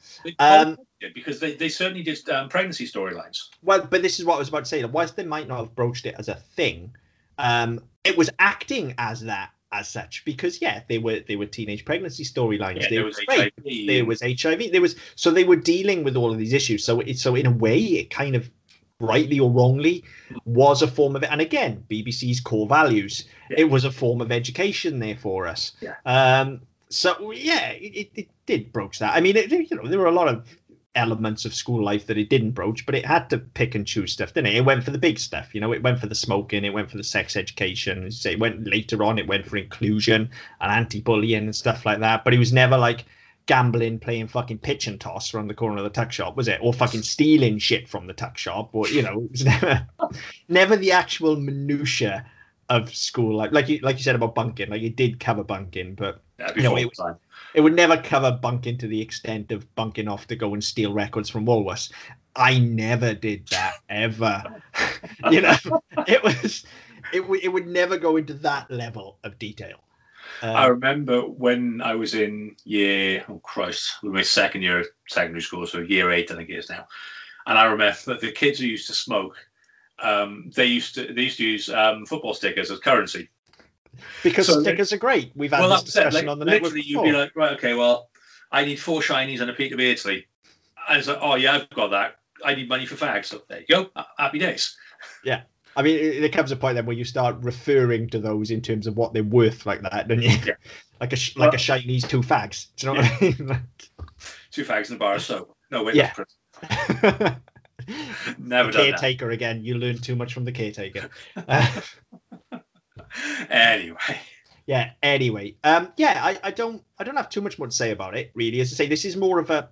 because they certainly did pregnancy storylines. Well, but this is what I was about to say. That whilst they might not have broached it as a thing, it was acting as that, as such, because they were teenage pregnancy storylines. Yeah, there was rape, HIV. There was HIV. So they were dealing with all of these issues. So in a way, it kind of, rightly or wrongly, was a form of it. And again, BBC's core values. Yeah. It was a form of education there for us. Yeah. It did broach that. I mean, there were a lot of elements of school life that it didn't broach, but it had to pick and choose stuff, didn't it? It went for the big stuff. It went for the smoking. It went for the sex education. It went later on. It went for inclusion and anti-bullying and stuff like that. But it was never like, gambling, playing fucking pitch and toss around the corner of the tuck shop, was it? Or fucking stealing shit from the tuck shop, or, you know, it was never the actual minutiae of school life. Like you said about bunking, like it did cover bunking, but you know, it would never cover bunking to the extent of bunking off to go and steal records from Woolworths. I never did that ever. You know, it would never go into that level of detail. I remember when I was in my second year of secondary school, so year 8, I think it is now. And I remember that the kids who used to smoke, they used to use football stickers as currency. Because stickers are great. We've had this discussion on the network before. You'd be like, right, okay, well, I need 4 shinies and a Peterborough Italy. And it's like, oh yeah, I've got that. I need money for fags. So there you go. Happy days. Yeah. I mean, there comes a point then where you start referring to those in terms of what they're worth, like that, don't you? Yeah. like a Chinese 2 fags. Do you know what I mean? Like, 2 fags in a bar of soap. No way. Yeah. Never done that. Caretaker again. You learn too much from the caretaker. Anyway. Yeah. Anyway. Yeah. I don't have too much more to say about it, really. As I say, this is more of a.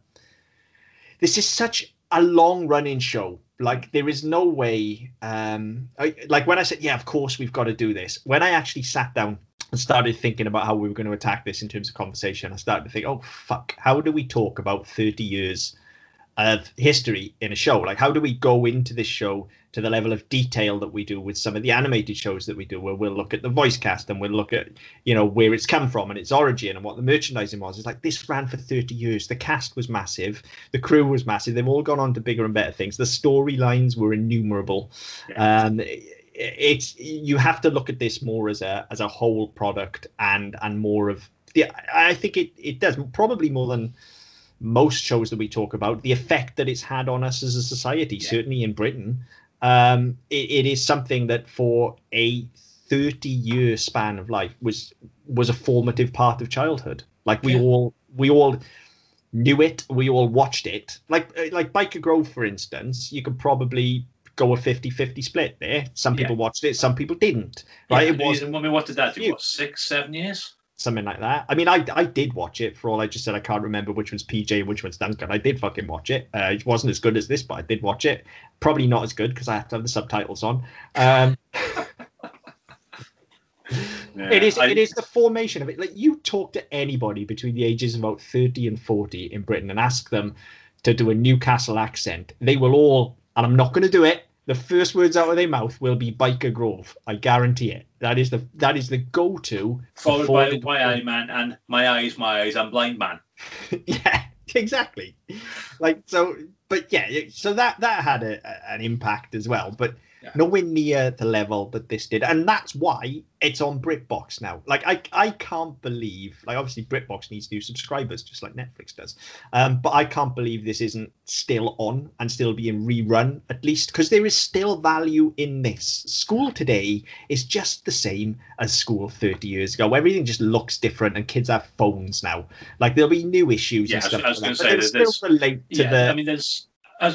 This is such a long-running show. Like, there is no way, like when I said, yeah, of course we've got to do this. When I actually sat down and started thinking about how we were going to attack this in terms of conversation, I started to think, oh, fuck, how do we talk about 30 years of history in a show? Like, how do we go into this show to the level of detail that we do with some of the animated shows that we do, where we'll look at the voice cast and we'll look at, you know, where it's come from and its origin and what the merchandising was. It's like, this ran for 30 years. The cast was massive. The crew was massive. They've all gone on to bigger and better things. The storylines were innumerable. Yeah. You have to look at this more as a whole product and more of the, I think it does probably more than most shows that we talk about, the effect that it's had on us as a society, yeah. Certainly in Britain. It is something that for a 30-year span of life was a formative part of childhood. Like, we, yeah. we all knew it, we all watched it. Like Byker Grove, for instance, you could probably go a 50-50 split there. Some people, yeah, watched it, some people didn't. Right? Yeah, it was. I mean, what did that do? What, 6-7 years? Something like that. I mean, I did watch it. For all I just said, I can't remember which one's PJ, which one's Duncan. I did fucking watch it. It wasn't as good as this, but I did watch it. Probably not as good because I have to have the subtitles on. Yeah, it is the formation of it. Like, you talk to anybody between the ages of about 30 and 40 in Britain and ask them to do a Newcastle accent, they will all, and I'm not going to do it, the first words out of their mouth will be Byker Grove. I guarantee it. That is the go-to. Followed by the My Eye Man and My Eyes, I'm Blind Man. Yeah, exactly. Like, so, but yeah, so that had an impact as well, but yeah, nowhere near the level that this did. And that's why it's on BritBox now. Like, I can't believe, like, obviously BritBox needs new subscribers, just like Netflix does. But I can't believe this isn't still on and still being rerun, at least, because there is still value in this. School today is just the same as school 30 years ago. Everything just looks different, and kids have phones now. Like, there'll be new issues, yeah, and stuff. I was going to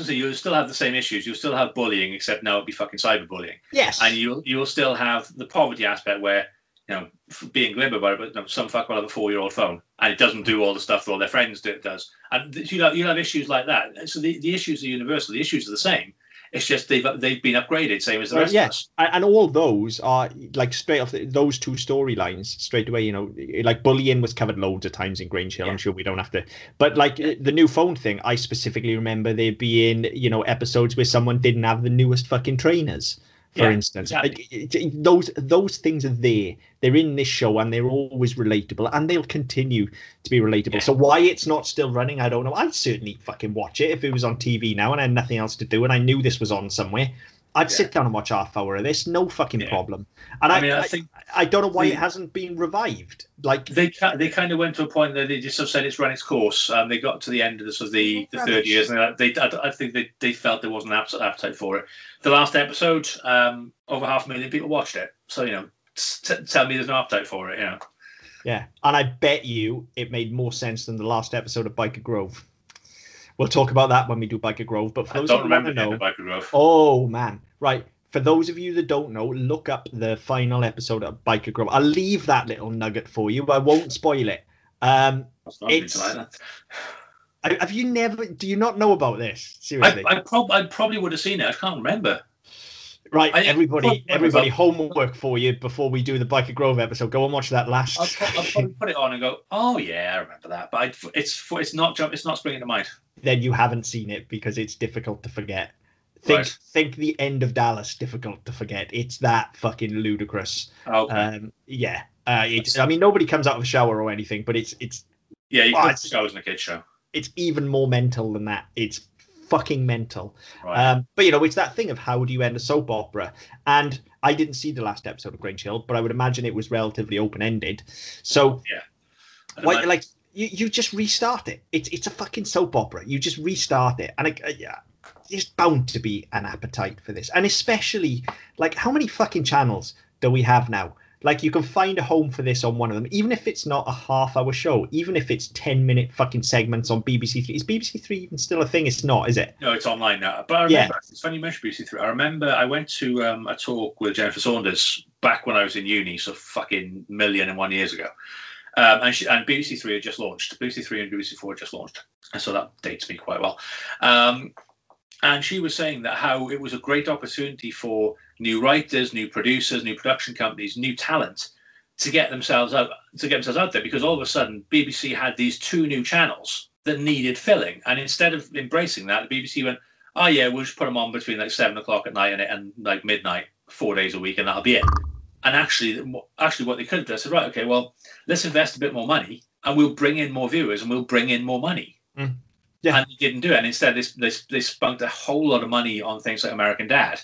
say, you'll still have the same issues. You'll still have bullying, except now it'll be fucking cyberbullying. Yes. And you'll still have the poverty aspect where, you know, being glib about it, but you know, some fuck will have a 4-year-old phone and it doesn't do all the stuff that all their friends do. It does. And you'll have issues like that. So the issues are universal. The issues are the same. It's just they've been upgraded, same as the rest, yes, of us. And all those are, like, straight off those 2 storylines, straight away, you know, like, bullying was covered loads of times in Grange Hill. Yeah. I'm sure we don't have to. But, like, the new phone thing, I specifically remember there being, you know, episodes where someone didn't have the newest fucking trainers, for instance. Exactly. Like, those things are there. They're in this show, and they're always relatable, and they'll continue to be relatable. Yeah. So why it's not still running, I don't know. I'd certainly fucking watch it if it was on TV now and I had nothing else to do and I knew this was on somewhere. I'd sit down and watch half hour of this, no fucking problem. And I mean, I think I don't know why it hasn't been revived. Like, they kind of went to a point that they just sort of said it's run its course. They got to the end of this was the 30 years, and I think they felt there wasn't an appetite for it. The last episode, over 500,000 people watched it. So, you know, tell me there's no appetite for it. You know. Yeah, and I bet you it made more sense than the last episode of Byker Grove. We'll talk about that when we do Byker Grove. But for those who don't know, Byker Grove. Oh man, right. For those of you that don't know, look up the final episode of Byker Grove. I'll leave that little nugget for you. I won't spoil it. Have you never? Do you not know about this? Seriously, I probably would have seen it. I can't remember. Right, everybody, homework for you before we do the Byker Grove episode. Go and watch that last. I'll probably put it on and go, oh yeah, I remember that. But it's not springing to mind. Then you haven't seen it because it's difficult to forget. Think the end of Dallas, difficult to forget. It's that fucking ludicrous. Okay. Yeah. I mean, nobody comes out of a shower or anything, but it's. Yeah, you can show as a kid's show. It's even more mental than that. It's fucking mental. Right. But, you know, it's that thing of how do you end a soap opera? And I didn't see the last episode of Grange Hill, but I would imagine it was relatively open-ended. So, yeah. Why, like, you just restart it. It's a fucking soap opera. You just restart it. And there's bound to be an appetite for this. And especially, like, how many fucking channels do we have now? Like, you can find a home for this on one of them, even if it's not a half-hour show, even if it's 10-minute fucking segments on BBC Three. Is BBC Three even still a thing? It's not, is it? No, it's online now. But I remember, It's funny you mentioned BBC Three. I remember I went to a talk with Jennifer Saunders back when I was in uni, so fucking 1,000,001 years ago. And BBC Three had just launched. BBC Three and BBC Four had just launched. And so that dates me quite well. And she was saying that how it was a great opportunity for new writers, new producers, new production companies, new talent to get themselves out there, because all of a sudden BBC had these two new channels that needed filling. And instead of embracing that, the BBC went, oh yeah, we'll just put them on between like 7:00 at night and like midnight, 4 days a week, and that'll be it. And actually what they could have done is said, right, okay, well, let's invest a bit more money and we'll bring in more viewers and we'll bring in more money. Mm. Yeah. And they didn't do it. And instead, they spunked a whole lot of money on things like American Dad,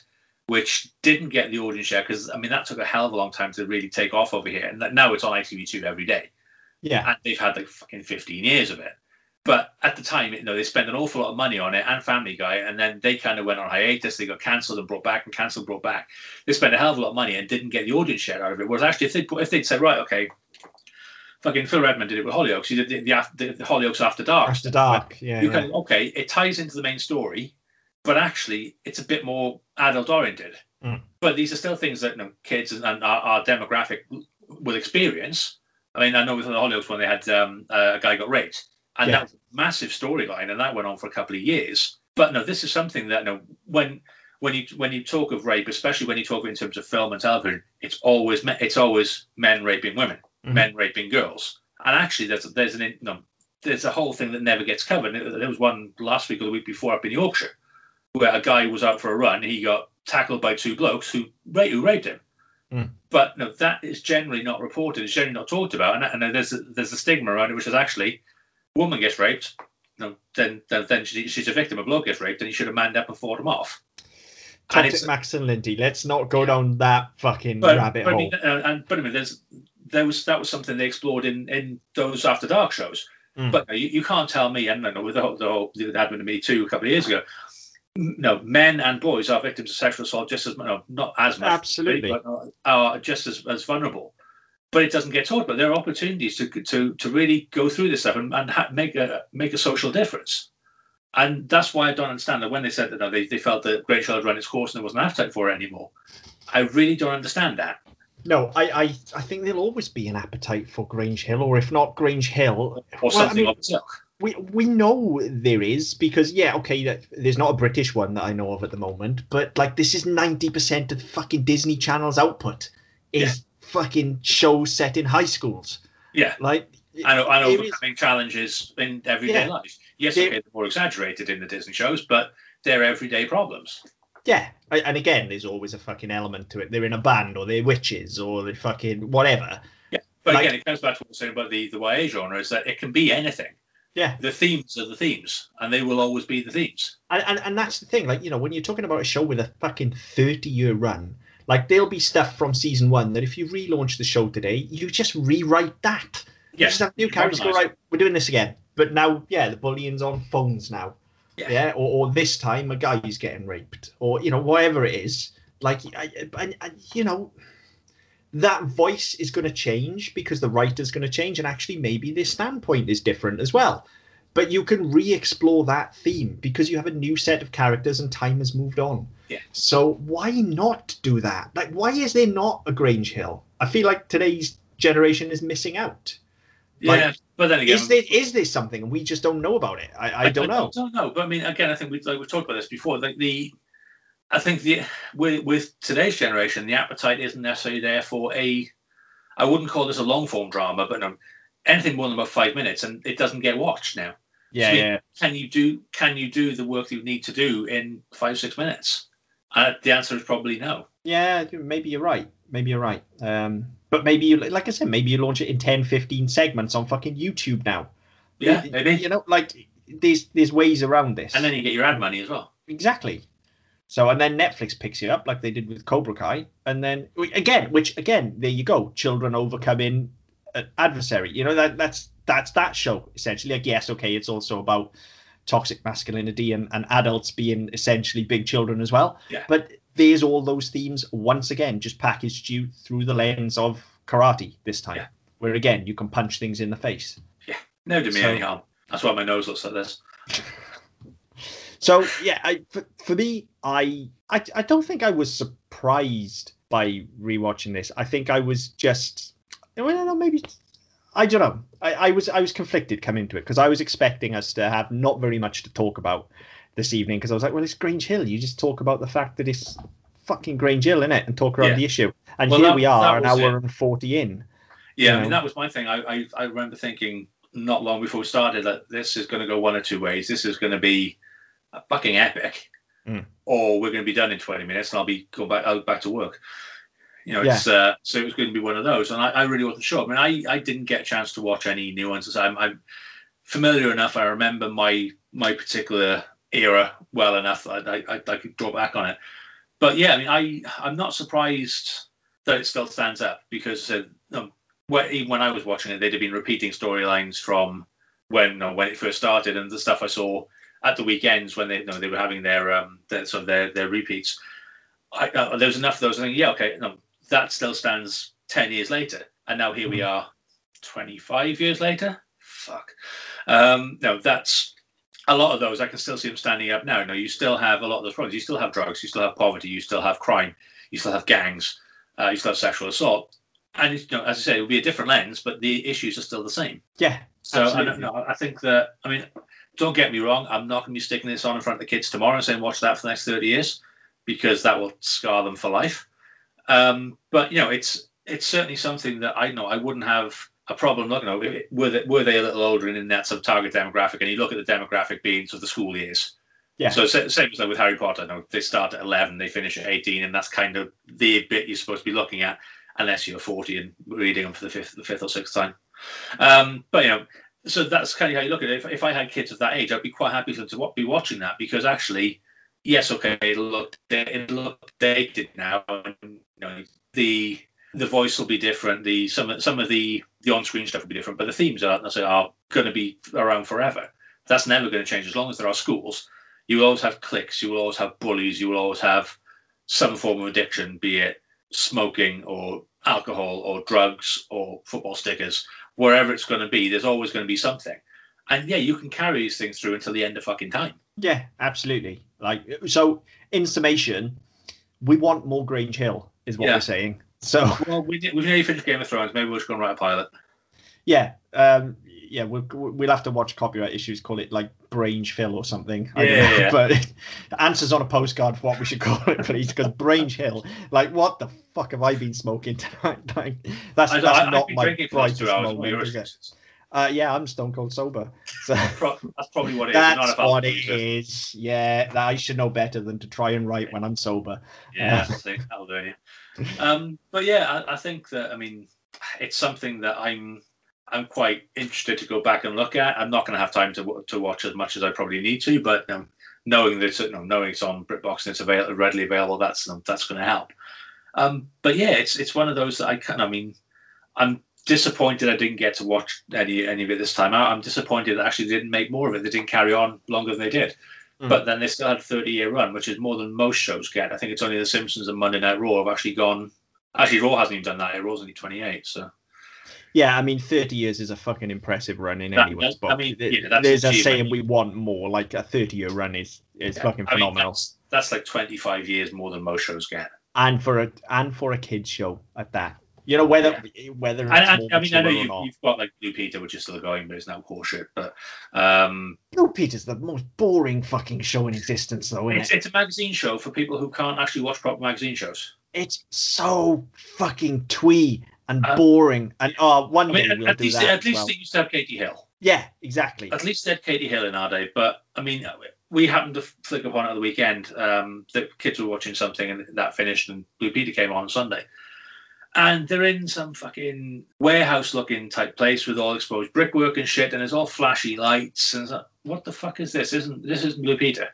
which didn't get the audience share because, I mean, that took a hell of a long time to really take off over here. And now it's on ITV2 every day. Yeah. And they've had like fucking 15 years of it. But at the time, you know, they spent an awful lot of money on it and Family Guy. And then they kind of went on hiatus. They got cancelled and brought back and cancelled and brought back. They spent a hell of a lot of money and didn't get the audience share out of it. Whereas actually, if they'd say, right, okay, fucking Phil Redmond did it with Hollyoaks. He did the Hollyoaks After Dark. After Dark, yeah. You can, okay, it ties into the main story, but actually it's a bit more adult-oriented. Mm. But these are still things that, you know, kids and our demographic will experience. I mean, I know with the Hollyoaks one, they had a guy got raped, and that was a massive storyline, and that went on for a couple of years. But no, this is something that, you know, when you talk of rape, especially when you talk in terms of film and television, it's always men raping women. Men raping girls. And actually there's a whole thing that never gets covered. There was one last week or the week before up in Yorkshire where a guy was out for a run, he got tackled by two blokes who raped him. Mm. But no, that is generally not reported, it's generally not talked about, and there's a stigma around it, which is actually a woman gets raped, no, then she's a victim, a bloke gets raped and he should have manned up and fought him off. Toxic Max and Lindy, let's not go down that fucking rabbit hole. That was something they explored in those After Dark shows. Mm. But you can't tell me, and I know with the whole that happened to me too a couple of years ago. No, men and boys are victims of sexual assault just as not as much, absolutely, but are just as vulnerable. But it doesn't get taught. But there are opportunities to really go through this stuff and make a social difference. And that's why I don't understand that when they said that they felt that Grange Hill had run its course and there wasn't an appetite for it anymore. I really don't understand that. No, I think there'll always be an appetite for Grange Hill, or if not Grange Hill, or something of itself. We know there is, because there's not a British one that I know of at the moment, but like this is 90% of the fucking Disney Channel's output is fucking shows set in high schools. Yeah, like I know overcoming challenges in everyday life. Yes, they're more exaggerated in the Disney shows, but they're everyday problems. Yeah, and again, there's always a fucking element to it. They're in a band, or they're witches, or they're fucking whatever. Yeah, but like, again, it comes back to what we're saying about the YA genre, is that it can be anything. Yeah. The themes are the themes, and they will always be the themes. And that's the thing, like, you know, when you're talking about a show with a fucking 30-year run, like, there'll be stuff from season one that if you relaunch the show today, you just rewrite that. Yeah. You just have new characters go, right, we're doing this again. But now, the bullying's on phones now. Yeah. Or this time a guy is getting raped, or you know, whatever it is. Like, I you know, that voice is going to change because the writer's going to change, and actually maybe their standpoint is different as well. But you can re-explore that theme because you have a new set of characters and time has moved on. Yeah. So why not do that? Like, why is there not a Grange Hill? I feel like today's generation is missing out. Like, yeah, but then again, is this something and we just don't know about it? I don't know. I don't know. But I mean, again, I think we've talked about this before. Like I think with today's generation, the appetite isn't necessarily there for a. I wouldn't call this a long form drama, but anything more than about 5 minutes, and it doesn't get watched now. Yeah, so yeah. Can you do the work that you need to do in 5-6 minutes? The answer is probably no. Yeah, maybe you're right. But maybe, like I said, maybe you launch it in 10, 15 segments on fucking YouTube now. Yeah, maybe. You know, like, there's ways around this. And then you get your ad money as well. Exactly. So, and then Netflix picks it up like they did with Cobra Kai. And then, again, there you go. Children overcoming an adversary. You know, that's that show, essentially. Like, yes, okay, it's also about toxic masculinity and adults being essentially big children as well. Yeah. But there's all those themes, once again, just packaged you through the lens of karate this time, yeah. Where, again, you can punch things in the face. Yeah, never did me any harm. That's why my nose looks like this. So, yeah, for me, I don't think I was surprised by rewatching this. I think I was just, I don't know. I was conflicted coming into it because I was expecting us to have not very much to talk about this evening, because I was like, well, it's Grange Hill. You just talk about the fact that it's fucking Grange Hill, innit, and talk around the issue. And well, we are an hour and 40 in. Yeah, I mean, that was my thing. I remember thinking not long before we started that this is going to go one or two ways. This is going to be a fucking epic, or we're going to be done in 20 minutes and I'll go back to work. You know, it's so it was going to be one of those, and I really wasn't sure. I mean, I didn't get a chance to watch any nuances. I'm familiar enough. I remember my particular era well enough that I could draw back on it. But yeah, I mean, I'm not surprised that it still stands up, because even when I was watching it, they'd have been repeating storylines from when it first started, and the stuff I saw at the weekends when they were having their repeats. There was enough of those. I think, yeah, okay, no, that still stands 10 years later, and now here we are 25 years later. Fuck. No, that's a lot of those. I can still see them standing up now. No, you still have a lot of those problems. You still have drugs. You still have poverty. You still have crime. You still have gangs. You still have sexual assault. And as I say, it will be a different lens, but the issues are still the same. Yeah. So absolutely. I think that, I mean, don't get me wrong. I'm not going to be sticking this on in front of the kids tomorrow and saying watch that for the next 30 years, because that will scar them for life. But it's certainly something that I wouldn't have a problem looking at. Were they a little older and in that sort of target demographic? And you look at the demographic being sort of the school years. Yeah. So same as with Harry Potter. No, they start at 11, they finish at 18, and that's kind of the bit you're supposed to be looking at, unless you're 40 and reading them for the fifth or sixth time. But so that's kind of how you look at it. If I had kids of that age, I'd be quite happy to be watching that, because actually, yes, okay, it looked dated now. The voice will be different. Some of the on-screen stuff will be different, but the themes are going to be around forever. That's never going to change. As long as there are schools, you will always have cliques, you will always have bullies, you will always have some form of addiction, be it smoking or alcohol or drugs or football stickers. Wherever it's going to be, there's always going to be something. And yeah, you can carry these things through until the end of fucking time. Yeah, absolutely. Like, so in summation, we want more Grange Hill is what we're saying. So well, we've nearly finished Game of Thrones. Maybe we're just going to write a pilot. Yeah. We'll have to watch copyright issues, call it like Grange Hill or something. I don't know. But answers on a postcard for what we should call it, please, because Grange Hill, like, what the fuck have I been smoking tonight? Like, that's not my brightest moment. Yeah, I'm stone cold sober. So that's probably what it is. That's what it is. Yeah, I should know better than to try and write when I'm sober. Yeah, I think that'll do it. But yeah, I think that, I mean, it's something that I'm quite interested to go back and look at. I'm not going to have time to watch as much as I probably need to, but knowing it's on BritBox and it's readily available, that's going to help. But yeah, it's one of those that I'm disappointed I didn't get to watch any of it this time out. I'm disappointed that actually they didn't make more of it. They didn't carry on longer than they did. But then they still had a 30-year run, which is more than most shows get. I think it's only The Simpsons and Monday Night Raw have actually gone. Actually, Raw hasn't even done that. Raw's only 28. So yeah, I mean, 30 years is a fucking impressive run in anyone's book. I mean, there's a saying, we want more. Like, a 30-year run is fucking phenomenal. That's like 25 years more than most shows get. And for a kids show at that. You know, whether it's I mean, I know you've got like Blue Peter, which is still going, but it's now horseshit. But Blue Peter's the most boring fucking show in existence, though. It's a magazine show for people who can't actually watch proper magazine shows. It's so fucking twee and boring. And at least it used to have Katie Hill. Yeah, exactly. At least they had Katie Hill in our day. But I mean, we happened to flick upon it at the weekend. The kids were watching something, and that finished, and Blue Peter came on Sunday. And they're in some fucking warehouse-looking type place with all exposed brickwork and shit, and it's all flashy lights. And it's like, what the fuck is this? This isn't Blue Peter?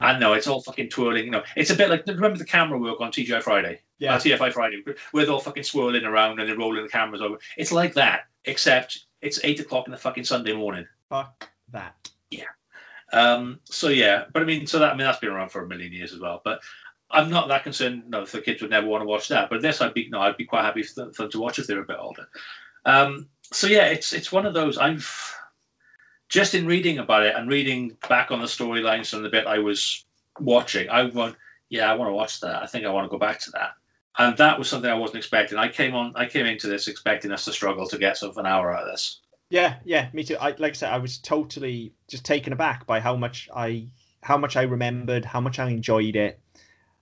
And no, it's all fucking twirling. No, it's a bit like, remember the camera work on TGI Friday? Yeah, TFI Friday, where they're all fucking swirling around and they're rolling the cameras over. It's like that, except it's 8 o'clock in the fucking Sunday morning. Fuck that. Yeah. So yeah, but that's been around for a million years as well. But I'm not that concerned. No, if the kids would never want to watch that. But this, I'd be quite happy for them to watch if they were a bit older. So yeah, it's one of those. I've just in reading about it and reading back on the storylines from the bit I was watching, I want to watch that. I think I want to go back to that. And that was something I wasn't expecting. I came into this expecting us to struggle to get sort of an hour out of this. Yeah, me too. Like I said, I was totally just taken aback by how much I remembered, how much I enjoyed it,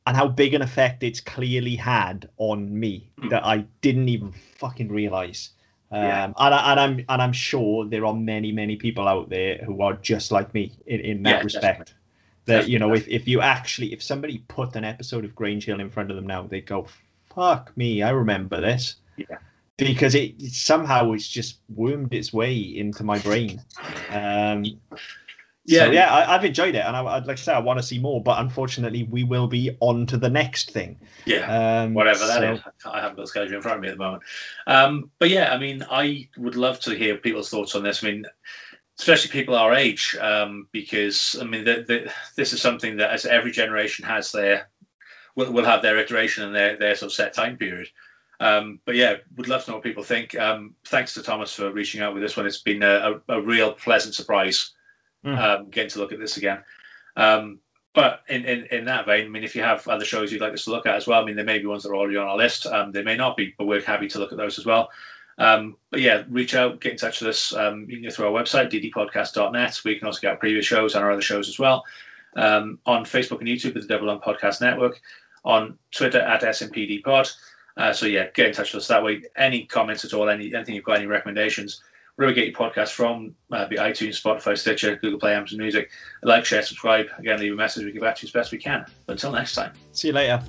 and how big an effect it's clearly had on me that I didn't even fucking realize. And I'm sure there are many, many people out there who are just like me in that respect. Definitely. That, you know, if somebody put an episode of Grange Hill in front of them now, they'd go, fuck me, I remember this. Yeah. Because it somehow it's just wormed its way into my brain. I've enjoyed it, and I'd like to say I want to see more, but unfortunately, we will be on to the next thing. Yeah, whatever that is. I haven't got a schedule in front of me at the moment. But yeah, I mean, I would love to hear people's thoughts on this. I mean, especially people our age, because I mean, this is something that as every generation has will have their iteration and their sort of set time period. But yeah, would love to know what people think. Thanks to Thomas for reaching out with this one. It's been a real pleasant surprise getting to look at this again. But in that vein, I mean, if you have other shows you'd like us to look at as well, I mean, there may be ones that are already on our list. They may not be, but we're happy to look at those as well. But yeah, reach out, get in touch with us. You can go through our website, ddpodcast.net. We can also get our previous shows and our other shows as well. On Facebook and YouTube with the Double On Podcast Network. On Twitter at SMPD Pod. So yeah, get in touch with us that way. Any comments at all, anything you've got, any recommendations, wherever you get your podcast from, be iTunes, Spotify, Stitcher, Google Play, Amazon Music. Like, share, subscribe. Again, leave a message. We get back to you as best we can. But until next time. See you later.